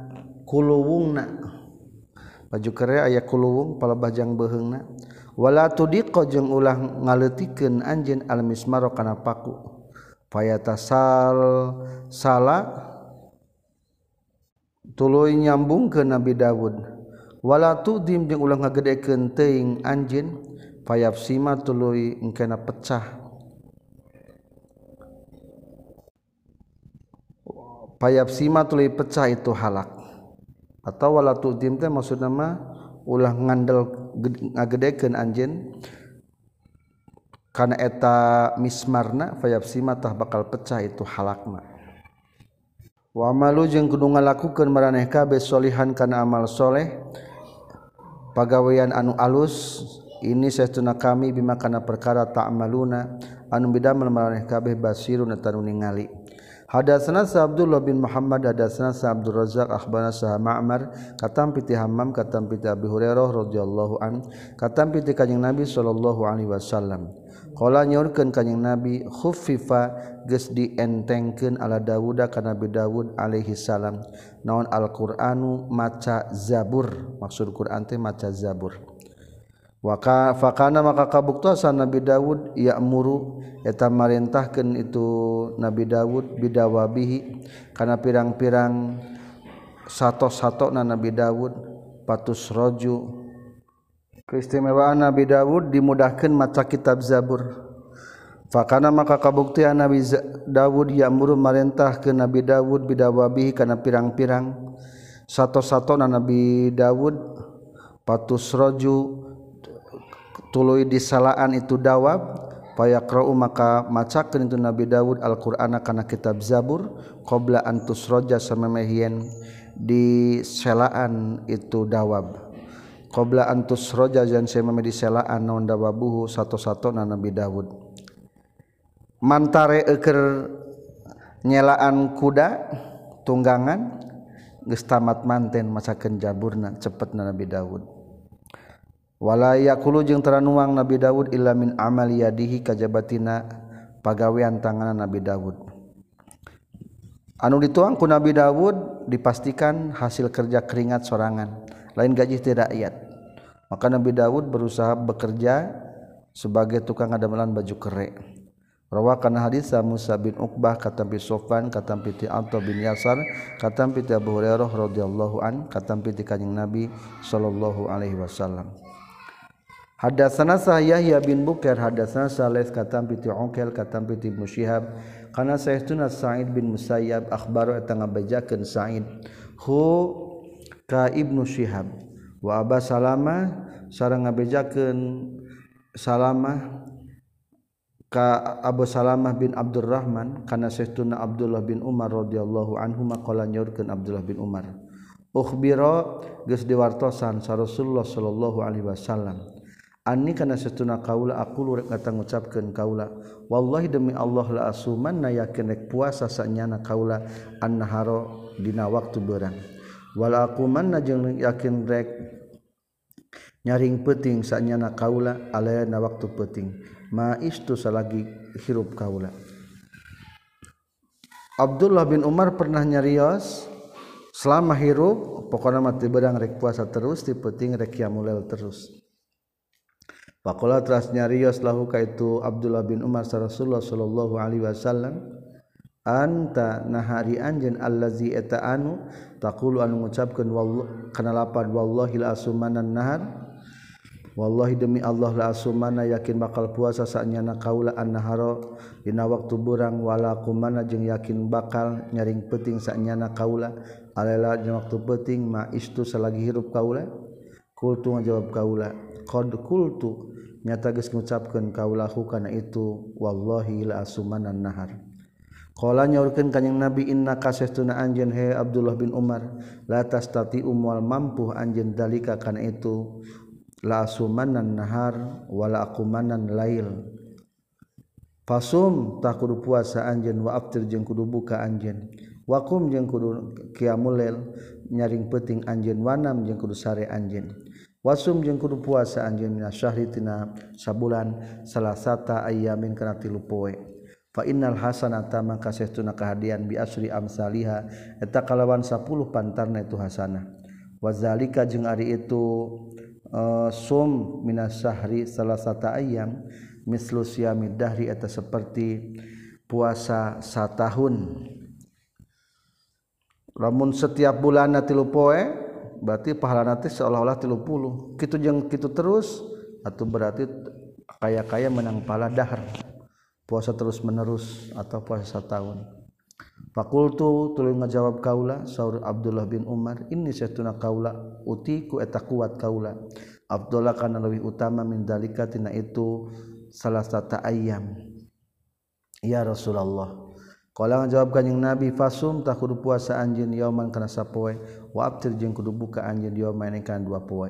kuluwungna baju kere aya kuluwung palebajang beheungna wala tudiqo jeung ulah ngaleutikeun anjeun almismaro kana paku fayatasal sala tuluy nyambung ke Nabi Daud wala tudim jeung ulah ngagedekeun teuing anjeun fayafsima tuluy engkena pecah fayafsima tuluy pecah itu halak atau wala tudim teh maksudna mah ulah ngandel ngagedekeun anjeun kana eta mismarna fayafsima tah bakal pecah itu halakna wa amalu jeung kudu ngalakukeun maraneh kabeh solihan kana amal soleh pagawean anu alus ini saestuna kami bima kana perkara ta'maluna anu bidamel maraneh kabeh basirun eta nu ningali hadatsana Abdullah bin Muhammad hadatsana Abdur Razzaq akhbarana Sa'id Ma'mar katam piti Hammam katam piti Abi Hurairah radhiyallahu an katam piti kanjing Nabi sallallahu alaihi wasallam qala nyaurkeun kanjing Nabi khuffifa geus dientengkeun ala Daud ka Nabi Daud alaihi salam naon al-Qur'anu maca Zabur maksud Qur'an teh maca Zabur wa ka fakana maka kabuktosan Nabi Daud ya'muru eta marintahkeun itu Nabi Daud bidawabihi kana pirang-pirang sato-satona Nabi Daud patus roju. Keistimewaan Nabi Daud dimudahkan maca kitab Zabur. Fakana maka kabuktian Nabi Daud ya'muru marintah ke Nabi Daud bidawabihi kana pirang-pirang sato-satona Nabi Daud patusroju tuluy disalaan itu dawab fayaqra'u maka macakeun itu Nabi Daud al-Qur'ana kana kitab Zabur qabla an tusroja samemehieun diselaan itu dawab. Qabla antus roja jan semame diselaan naon dawabuhu sato-satona Nabi Daud mantare eukeur nyelaan kuda tunggangan geus tamat manten masakeun jaburna cepetna Nabi Daud wala yaqulu jeung teu nuang Nabi Daud illa min amali yadihi kajabatina pagawean tanganna Nabi Daud anu dituang ku Nabi Daud dipastikan hasil kerja keringat sorangan lain gaji ti rakyat. Maka Nabi Daud berusaha bekerja sebagai tukang ngademelan baju kere. Rawakan hadis Musa bin Uqbah katam bi Sofan katam piti Atha bin Yasar katam piti Abu Hurairah radhiyallahu an katam piti kanjing Nabi sallallahu alaihi wasallam. Hadatsana Yahya bin Bukair, hadatsana Salih katam piti Uqail katam piti Ibnu Syihab, kana sayyiduna Sa'id bin Musayyab akhbaru tangabajakeun Sa'id hu ka Ibnu Syihab wa Abi Salamah sareng ngabejakeun Salamah ka Abu Salamah bin Abdurrahman kana sayyiduna Abdullah bin Umar radhiyallahu anhu maqala nyorkeun Abdullah bin Umar ukhbira geus diwartosan sa Rasulullah sallallahu alaihi wasallam anni kana satuna kaula aqulu rek ngatangucapkeun kaula wallahi demi Allah la asumanna yakin rek puasa sanyana kaula annaharo dina waktu beurang wala aqumanna jeung yakin rek nyaring peuting sanyana kaula alaina waktu peuting ma istu salagi hirup kaula. Abdullah bin Umar pernah nyarios selama hirup pokona mati beurang rek puasa terus ti peuting rek qiyamul lail terus. Faqala teras nyarios lahu kaitu Abdullah bin Umar Rasulullah sallallahu alaihi wasallam anta nahari anjen allazi eta anu taqulu anu ngucapkeun wallah kana lapan wallahi la asumanan nahar wallahi demi Allah la asumana yakin bakal puasa saenyana kaula annaharo dina waktu burang wala kumana jeung yakin bakal nyaring peuting saenyana kaula alela dina waktu peuting ma istu salagi hirup kaula kultu ngajawab kaula qad qultu nyata geus ngucapkeun kaula hukana itu wallahi la asumanan nahar. Qala nyaurkeun kanjing Nabi inna kasestuna anjeun he Abdullah bin Umar la tastati umwal mampuh anjeun dalika kana itu la asumanan nahar wala aqumanan lail fasum takudu puasa anjeun wa aftir jeung kudu buka anjeun waqum jeung kudu qiyamul lail nyaring peuting anjeun wanam jeung kudu sare anjeun wasum jeung kudu puasa anjeun mina syahri tina sabulan salasata ayamin kana tilu poe fa innal hasanata maka saestuna kahadian bi asri amsaliha eta kalawan sepuluh pantarna itu hasanah wazalika jeung ari itu uh, sum mina syahri salasata ayam mislu siyamid dahri eta seperti puasa satahun lamun setiap bulanna tilu poe berarti pahala nanti seolah-olah tilu puluh kitu jeung kitu terus atau berarti kaya-kaya menang pahala dahar puasa terus-menerus atau puasa setahun. Fakultu tuluy ngajawab kaula saur Abdullah bin Umar inni satuna kaula utiku eta kuat kaula Abdullah kana leuwih utama min dalika tina itu salasata ayyam ya Rasulullah. Kalau ngajawab kanjing Nabi fasum tak kudu puasa anjeun yauman kana sapoe wa aftir jeung kudu buka anjeun yauman kana dua poe.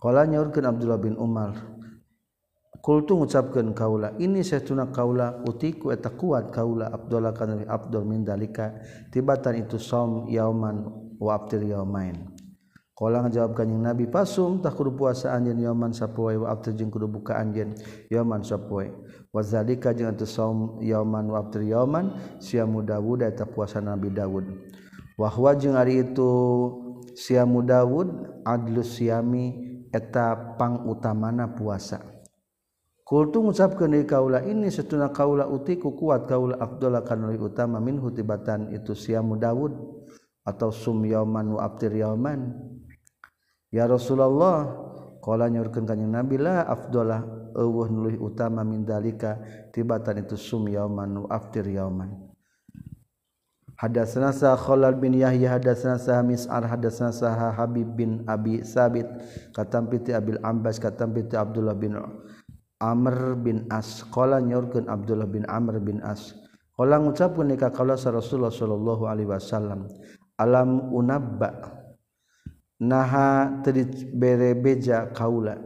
Kalau nyaurkeun Abdullah bin Umar kultu ngucapkeun kaula ini satuna kaula utiku eta kuat kaula Abdullah kana afdal min dalika tibatan itu saum yauman wa aftir yaumain. Kalau ngajawab kanjing Nabi fasum tak kudu puasa anjeun yauman sapoe wa aftir jeung kudu buka anjeun yauman sapoe. Wazalika jeung saum yauman wa aftir yauman siamu Daud eta puasa Nabi Daud wa huwa jeung ari itu siamu Daud adlus siami eta pangutamana puasa. Kultu ngucapkeun deui kaula ini satuna kaula utiku kuat kaula afdal kana leuwih utama min hutibatan itu siamu Daud atau sum yauman wa aftir yauman ya Rasulullah. Qala nyaurkeun kanjing Nabi la afdalah eueuh nu leuwih utama min dalika tibatan itu sum yauman wa aftir yauman. Hadatsana sa Khalal bin Yahya hadatsana sa Mis'ar hadatsana sa Habib bin Abi Sabit katam piti Abil Abbas katam piti Abdullah bin Amr bin As qala nyaurkeun Abdullah bin Amr bin As qala ngucapkeun ka kaula Rasulullah sallallahu alaihi wasallam alam unabba naha tadi berebeja kaula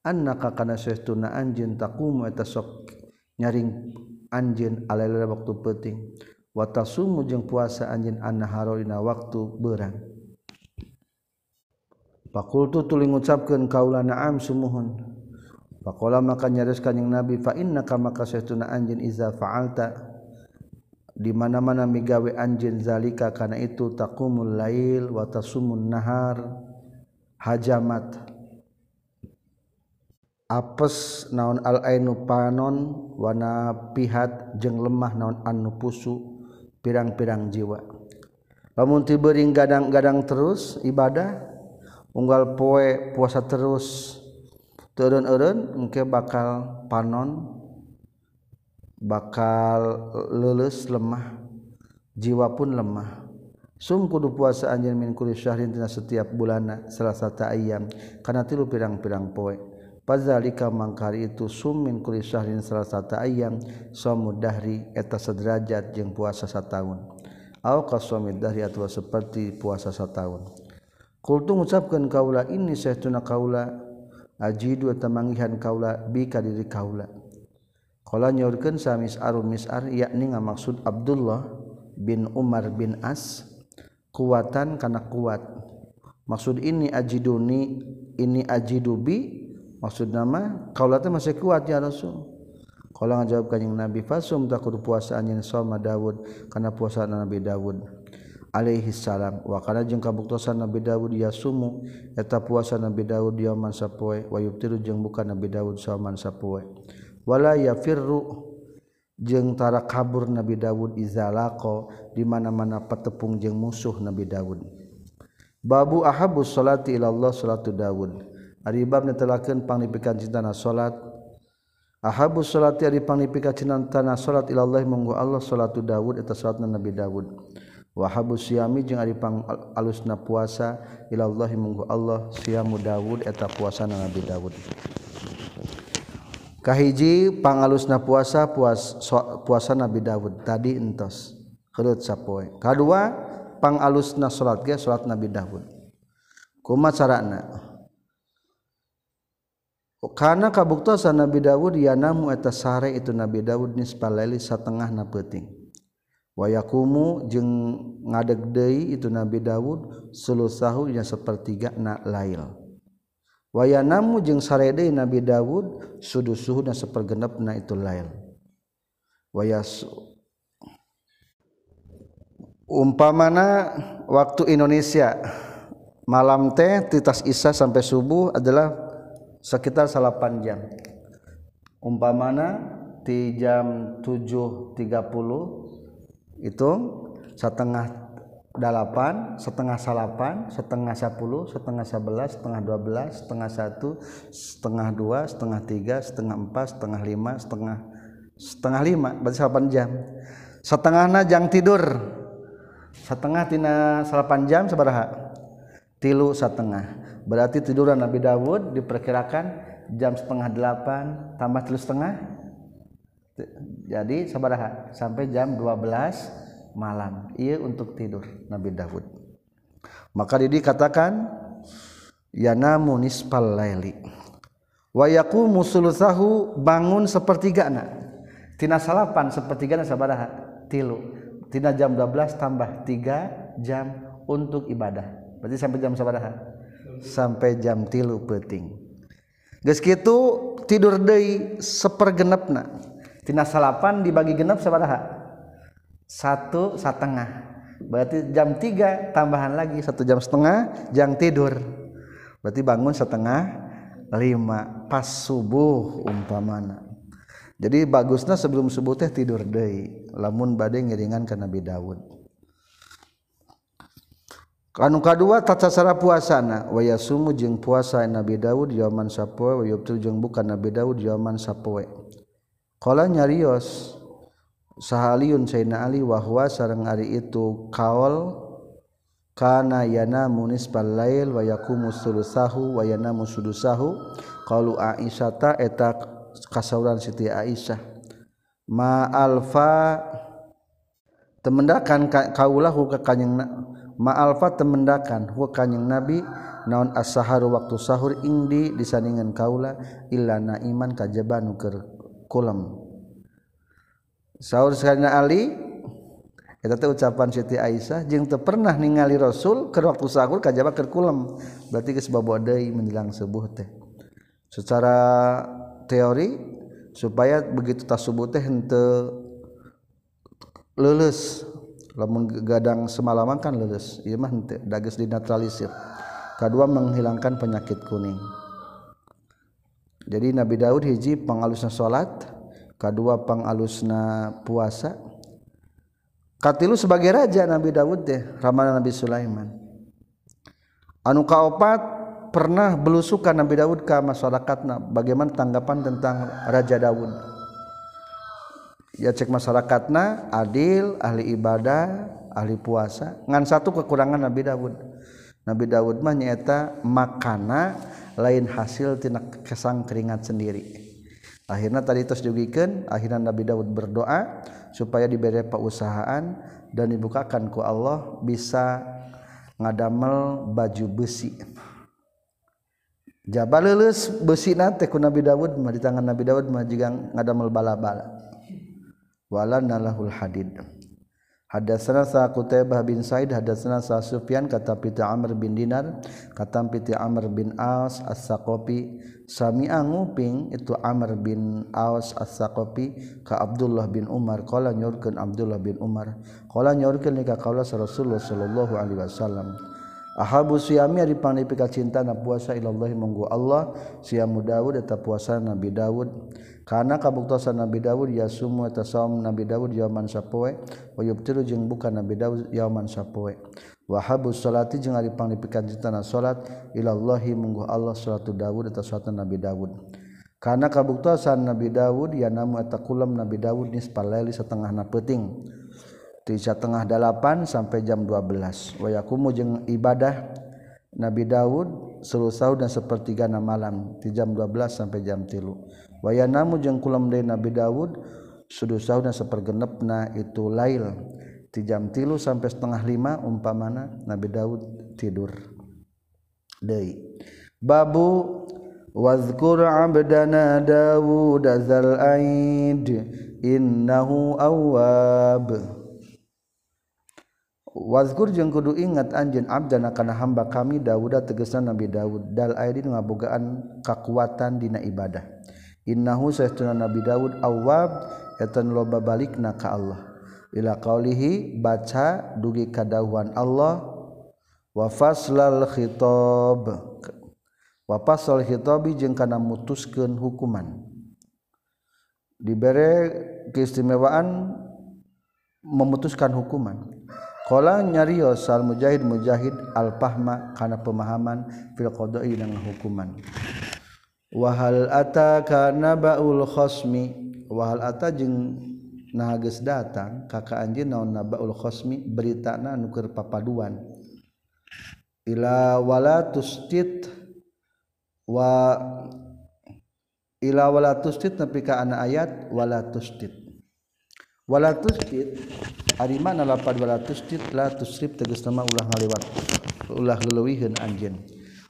annaka kana saestuna anjeun taqumu eta sok nyaring anjeun alela waktu peuting wa tasumu jeung puasa anjeun annaharo dina waktu beurang. Faqultu tuluy ngucapkeun kaula na'am sumuhun. Faqala maka nyaris kanjing Nabi fa innaka maka saestuna anjeun iza fa'alta di mana-mana migawe anjeun zalika kana itu taqumul lail wa tasumun nahar hajamat apes naon al-ainu panon wana pihat jeung lemah naon an-nufusu pirang-pirang jiwa lamun ti beuring gadang-gadang terus ibadah unggal poe puasa terus turun-urun engke bakal panon, bakal lulus lemah, jiwa pun lemah. Sum kudu puasa anjeun min kulli syahrin dina setiap bulanna salasata ayyam kana tilu pirang-pirang poe. Fadzalika mangkari itu sum min kulli syahrin salasata ayyam shaumud dahri eta sederajat jeung puasa sataun. Au qashamid dahri atwa seperti puasa sataun. Qultu ngucapkeun kaula inni sahtuna kaula ajidu tamangihan kaula bi kadiri kaula. Qala nyaurkeun samis arum misar yakni ngamaksud Abdullah bin Umar bin As kuatan kana kuat maksud ini ajiduni ini ajidubi maksud nama kaulatnya masih kuat ya Rasul. Kalau ngajawab kanjing Nabi fasum takur puasa anjing soma Daud karena puasa Nabi Daud alaihi salam wa kana jeung kabuktosan Nabi Daud yasumu eta puasa Nabi Daud yauman sapoe wa yuftiru jeung buka Nabi Daud sauman sapoe wala yafirru jeung tara kabur Nabi Daud izalaqo di mana-mana petepung jeung musuh Nabi Daud. Babu ahabus salati ila Allah salatu Daud. Ari bab netelakeun pangnipikeun cintana salat. Ahabus salati ari pangnipikeun cintana salat ila Allah munggu Allah salatu Daud eta salatna Nabi Daud. Wa habus siyami jeung ari pang alusna puasa ila Allah munggu Allah siyamu Daud eta puasana Nabi Daud. Kahiji pangalusna puasa puas, so, puasa Nabi Daud tadi entos kelut sapoe. Kadua pangalusna salat ge salat Nabi Daud. Kumaha carana? Kana kabuktosan Nabi Daud yanamu eta sare itu Nabi Daud nisfal laili satengahna peuting. Wa yaqumu jeung ngadeg deui itu Nabi Daud sulusahu nya sapertigana lail. Wayanamu jeung saredei Nabi Daud sudusuhna sapergenepna itu lail. Wayas umpamana waktu Indonesia malam teh titas isya sampai subuh adalah sekitar delapan jam. Umpamana ti jam tujuh tiga puluh itu setengah dalapan, setengah salapan, setengah sepuluh, setengah sebelas, setengah dua belas, setengah satu, setengah dua, setengah tiga, setengah empat, setengah lima, setengah setengah lima, berarti salapan jam. Setengahna jang tidur, setengah tina salapan jam sabaraha? Tilu setengah. Berarti tiduran Nabi Daud diperkirakan jam setengah delapan tambah tilu setengah, jadi sabaraha? Sampai jam dua belas. Malam ia untuk tidur Nabi Daud. Maka dikatakan yanamu nisfal laili wa yaqumu sulusahu bangun sapertigana tina salapan sapertigana sabaraha tilu tina jam dua belas tambah tiga jam untuk ibadah berarti sampai jam sabaraha sampai jam tilu peuting geus kitu tidur deui sapergenepna tina salapan dibagi genep sabaraha satu setengah berarti jam tiga tambahan lagi satu jam setengah jam tidur berarti bangun setengah lima pas subuh umpamana jadi bagusnya sebelum subuh teh tidur deui lamun bade ngiringan ka Nabi Daud. Anu kadua tata cara puasana wayasumu jeung puasa Nabi Daud yauman sapoe wayubtu jeung buka Nabi Daud yauman sapoe qala nyarios sahaliun sayna Ali wahwa sareng ari itu kaul kana yanamu nisbal lail wa yaqumu sulusahu wa yanamu sudusahu qalu Aisyata eta kasauran Siti Aisyah ma alfa temendakan kaulahu ka kanjing ma alfa temendakan hu kanjing Nabi naon as-sahar waktu sahur indi disandingan kaula illa naiman kajaba nu keur kulam sahur sayyidina Ali eta teh ucapan Siti Aisyah jeung teu pernah ningali Rasul keur waktu sahur kajaba keur kulem berarti geus bawa deui menjelang subuh teh secara teori supaya begitu tas subuh teh henteu leuleus lamun gadang semalaman kan leuleus ieu mah henteu da geus dinetralisir kadua menghilangkan penyakit kuning jadi Nabi Daud hiji pangalusna salat kadua pangalusna puasa katilu sebagai raja Nabi Daud teh ramana Nabi Sulaiman anu kaopat pernah belusukan Nabi Daud ke masyarakatna. Bagaimana tanggapan tentang Raja Daud? Ya cek masyarakatna, adil, ahli ibadah, ahli puasa. Ngan satu kekurangan Nabi Daud. Nabi Daud mah nyaeta makana lain hasil tina kesang keringat sendiri. Akhirna tadi tos jugikeun, akhirna Nabi Daud berdoa supaya diberi perusahaan dan dibukakan ku Allah bisa ngadamel baju besi. Jaba leuleus beusina teh ku Nabi Daud mah di tangan Nabi Daud mah jigang ngadamel bala-bala. Wala nalahul hadid. Hadatsana Qutaibah bin Sa'id hadatsana Sufyan kata piti Amr bin Dinar kata piti Amr bin Aus As-Saqafi sami'a nguping itu Amr bin Aus As-Saqafi ka Abdullah bin Umar qala nyorkeun Abdullah bin Umar qala nyorkeun ka kaula Rasulullah sallallahu alaihi wasallam ahabu siyami ari panipi cinta na puasa ilallahi munggu Allah siamu Daud eta puasa Nabi Daud kana kabuktosan Nabi Daud ya sumu eta saum Nabi Daud yauman sapoe wa yubtiru jeung buka Nabi Daud yauman sapoe wa habu salati jeung ari panipi cinta na salat ilallahi munggu Allah salatu Daud eta salat Nabi Daud kana kabuktosan Nabi Daud ya namu eta kulam Nabi Daud nispalaili satengahna peuting di setengah delapan sampai jam dua belas wayakumu jeung ibadah Nabi Daud selusau dan sepertiga na malam di jam dua belas sampai jam tilu wayanamu jeung kulam deui Nabi Daud sudusau dan sepergenepna itu lail di jam tilu sampai setengah lima umpamana Nabi Daud tidur deui babu wazkur abdana Daud zal aid innahu awwab. Wazkur jeung kudu ingat anjeun abdana kana hamba kami Dauda tegasna Nabi Daud dal aidin ngabogaan kakuatan dina ibadah. Innahu saestuna Nabi Daud awwab eta loba balikna ka Allah. Ila qaulihi baca dugi ka dawuhan Allah wa faslal khitab. Wa fasal khitabi jeung kana mutuskeun hukuman. Dibere keistimewaan memutuskan hukuman. Qala nyarios al mujahid mujahid al fahma kana pemahaman fil qada'i dan hukuman. Wa hal ataka nabaul khasmi wa hal ata jeung nah geus datang ka ka anjeun naon nabaul khasmi beritana nu keur papaduan. Ila wala tustit wa ila wala tustit tapi ka ana ayat wala tustit. Wala tustit ari mana lapad wala tusrib la tusrib tegas nama ulah ngalewat ulah leuweuhkeun anjeun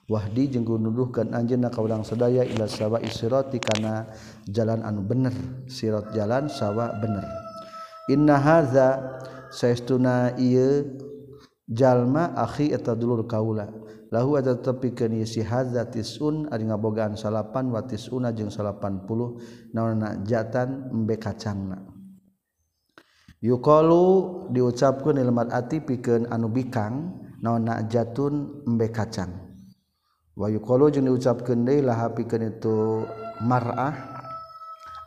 wahdi jeung nuduhkeun anjeunna ka ulang sadaya ila sawa isirati kana jalan anu bener sirat jalan sawa bener inna hadza saestuna ieu jalma akhi eta dulur kaula lahu ada tepikeun si hadza tisun ari ngabogaan salapan wa tisuna jeung delapan puluh naonna jatan embe kacangna yuqalu diucapkeun lil mar'ati pikeun anu bikang naon na jatun embe kacang wa yuqalu jeung diucapkeun deui laha pikeun itu mar'ah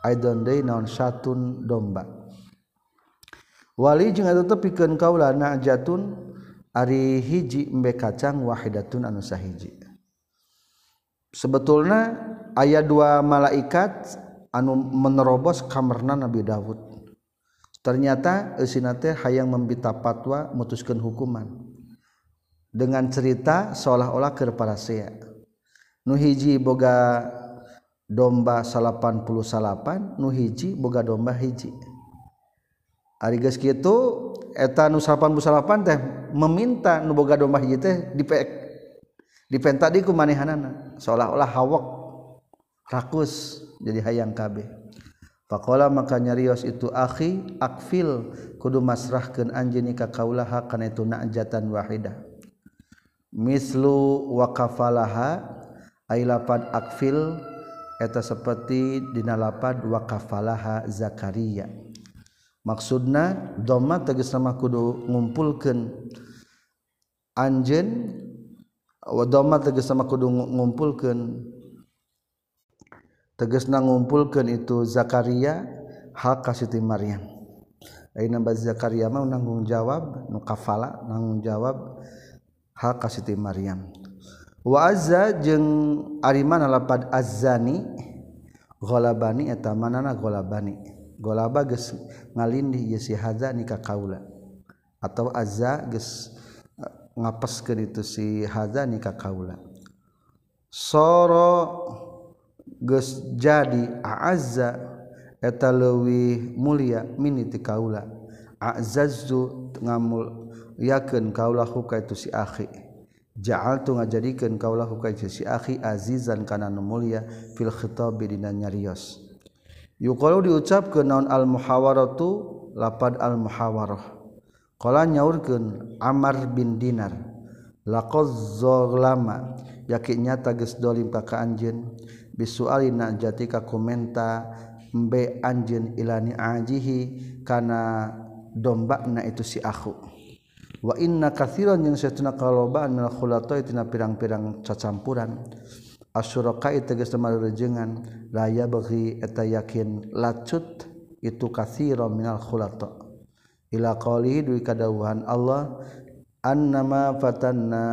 aidon deui naon satun domba wali jeung eta pikeun kaula na jatun ari hiji embe kacang wahidatun anu sahiji sebetulna aya dua malaikat anu menerobos kamarna Nabi Daud. Ternyata eusina teh hayang membita patwa mutuskeun hukuman dengan cerita seolah-olah keur parasea. Nu hiji boga domba delapan puluh delapan, nu hiji boga domba hiji. Ari geus kitu eta nu delapan puluh delapan teh meminta nu boga domba hiji teh dipek dipenta di kumanehanana seolah-olah hawak rakus jadi hayang kabeh. Faqala maka nyarios itu akhi akfil kudu masrahkeun anjeun ka kaulaha kana itu najatan wahidah mislu waqafalaha ai lapad akfil eta seperti dina lapad waqafalaha Zakaria maksudna dhamma tegasna mah kudu ngumpulkeun anjeun wa dhamma tegasna mah kudu ngumpulkeun tegasna ngumpulkeun itu Zakaria hak ka Siti Maryam. Ayeuna Mbah Zakaria mah nanggung jawab nu kafala nanggung jawab hak ka Siti Maryam. Wa azza jeung ari mana lapad azzani ghalabani eta manana ghalabani ghalaba geus ngalindih ieu si hadza ni ka kaula atau azza geus ngapeskeun itu si hadza ni ka kaula soro geus jadi azza eta leuwih mulia miniti kaula azzazu ngamul yakeun kaula huka itu si akhi ja'altu ngajadikeun kaulahu ka si akhi azizan kana nu mulia fil khitab dina nyarios yuqalu diucapkeun naon al muhawaratu lapad al muhawarah qala nyaurkeun Amar bin Dinar laqaz zalama yakin nyata geus dolim ka anjeun bisualina jati ka komenta mbe anjeun ilani ajihi kana dombana itu si akhu wa inna katsiran yang setuna kalobaan min khulatai tina pirang-pirang cacampuran asyuraqai tegas malurejengan la ya bagi eta yakin lacut itu katsiran minal khulata ila qali duwi kadawuhan Allah annama fatanna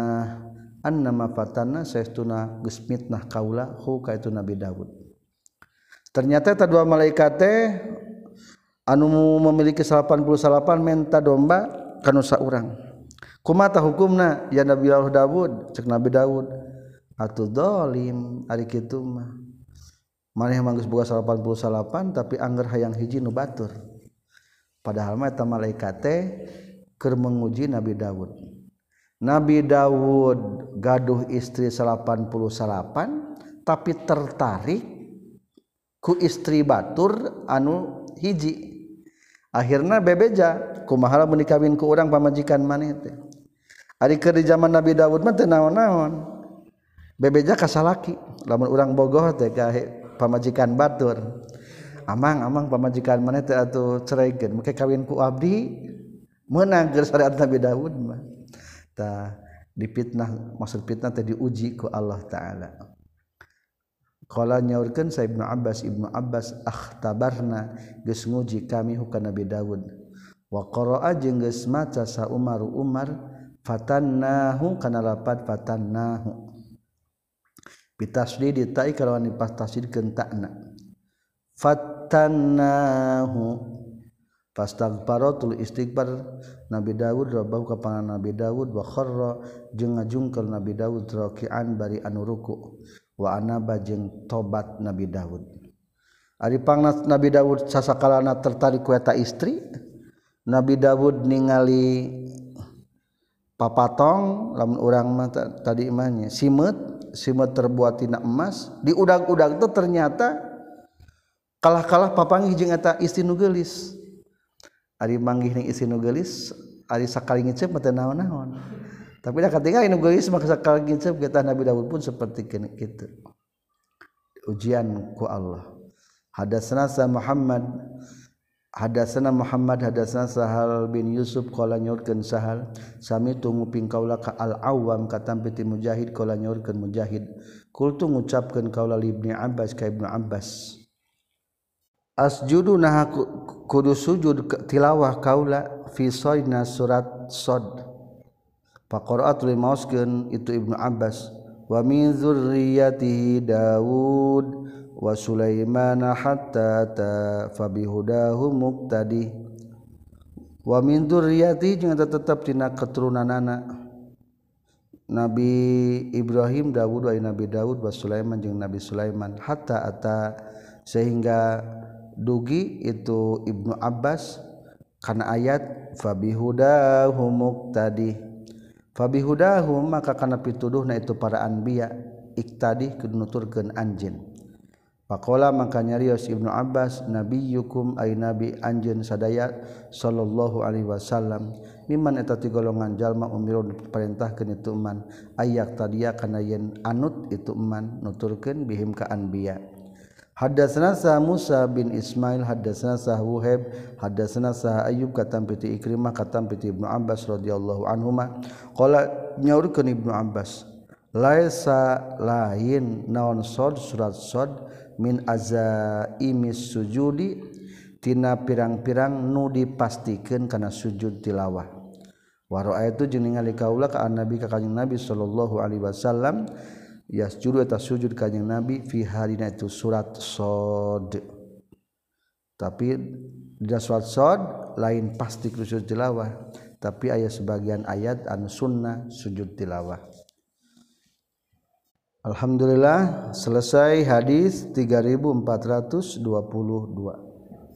annama fatanna setuna geus mitnah kaula hu ka itu Nabi Daud. Ternyata eta dua malaikat teh anu memiliki delapan puluh delapan menta domba kana saurang kumata hukumna ya Nabi Allah Daud cek Nabi Daud atuh zalim ari kitu mah maneh manggeus boga delapan puluh delapan tapi angger hayang hiji nu batur padahal mah eta malaikat teh keur menguji Nabi Daud. Nabi Daud gaduh istri delapan puluh delapan tapi tertarik ku istri batur anu hiji. Akhirna bebeja kumaha lamun dikawin ku urang pamajikan maneh teh. Ari keur di zaman Nabi Daud mah teu naon-naon. Bebeja ka salaki, lamun urang bogoh teh ka pamajikan batur. Amang-amang pamajikan maneh teh atuh cereikeun, make kawin ku abdi meunang keur syariat Nabi Daud mah. Tah dipitnah, maksud fitnah teh diuji ku Allah Taala. Qala nyaurkeun Sa'id bin Abbas Ibnu Abbas akhtabarna geus nguji kami hukum Nabi Daud wa qara'a jeung geus maca sa Umar Umar fatannahu kana lapat fatannahu bitasydid ta'i kalawan dipastasydikeun ta'na fatannahu fastaghfaratul istighfar Nabi Daud rabbahu ka pangan Nabi Daud wa kharra jeung ngajungkeun Nabi Daud raki'an bari anu ruku wa anaba jeung tobat Nabi Daud. Ari pangna Nabi Daud sasakalana tertarik ku eta istri, Nabi Daud ningali papatong lamun urang mah tadi imahnya simeut, simeut terbuat tina emas, diudag-udag teh ternyata kalah-kalah papanggih jeung eta istri nu geulis. Ari manggih ning istri nu geulis, ari sakali ngicep mah teu naon-naon. Tapi dah ketika ini guys maka sekali kita kita Nabi Daud pun seperti itu ujian ku Allah. Hadatsana Muhammad hadatsana Muhammad hadatsana Sahal bin Yusuf qala nyorkeun Sahal sami tunguping kaula ka al-Awwam katampi ti Mujahid qala nyorkeun Mujahid kultu ngucapkeun kaula Ibnu Abbas ka Ibnu Abbas asjudu nah kudu sujud tilawah kaula fi sayyidina surat Sad faqara'atu limauskeun itu Ibnu Abbas wa min dzurriyyatihi Daud wa Sulaiman hatta fa bihudahu muqtadi wa min dzurriyyati jeung tetep dina keturunanana Nabi Ibrahim Daud wa Nabi Daud wa Sulaiman jeung Nabi Sulaiman hatta ata sehingga dugi itu Ibnu Abbas kana ayat fa bihudahu muqtadi fabihudahum maka kana pituduhna itu para anbiya iktadih kunuturkeun anjeun faqala maka nyarios Ibnu Abbas nabiyukum ay nabi anjeun sadaya sallallahu alaihi wasallam mimman eta ti golongan jalma umirun diperintahkeun itu man ayak tadiya kana yen anut itu man nuturkeun bihim ka anbiya hadatsana sa Musa bin Ismail hadatsana sa Wuhaib hadatsana sa Ayyub katam piti Ikrimah katam piti Ibnu Abbas radhiyallahu anhuma qala nyaurkeun Ibnu Abbas laisa lain naon sad surat sad min azaimis sujudi tina pirang-pirang nu dipastikeun kana sujud tilawah Waro'a itu jeningali kaulah ka nabi ka kanjing nabi sallallahu alaihi wasallam yasjudu eta sujud kanjing nabi fi harina itu surat Sod. Tapi di surat Sod lain pasti sujud tilawah, tapi aya sebagian ayat anu sunnah sujud tilawah. Alhamdulillah selesai hadis tiga ribu empat ratus dua puluh dua.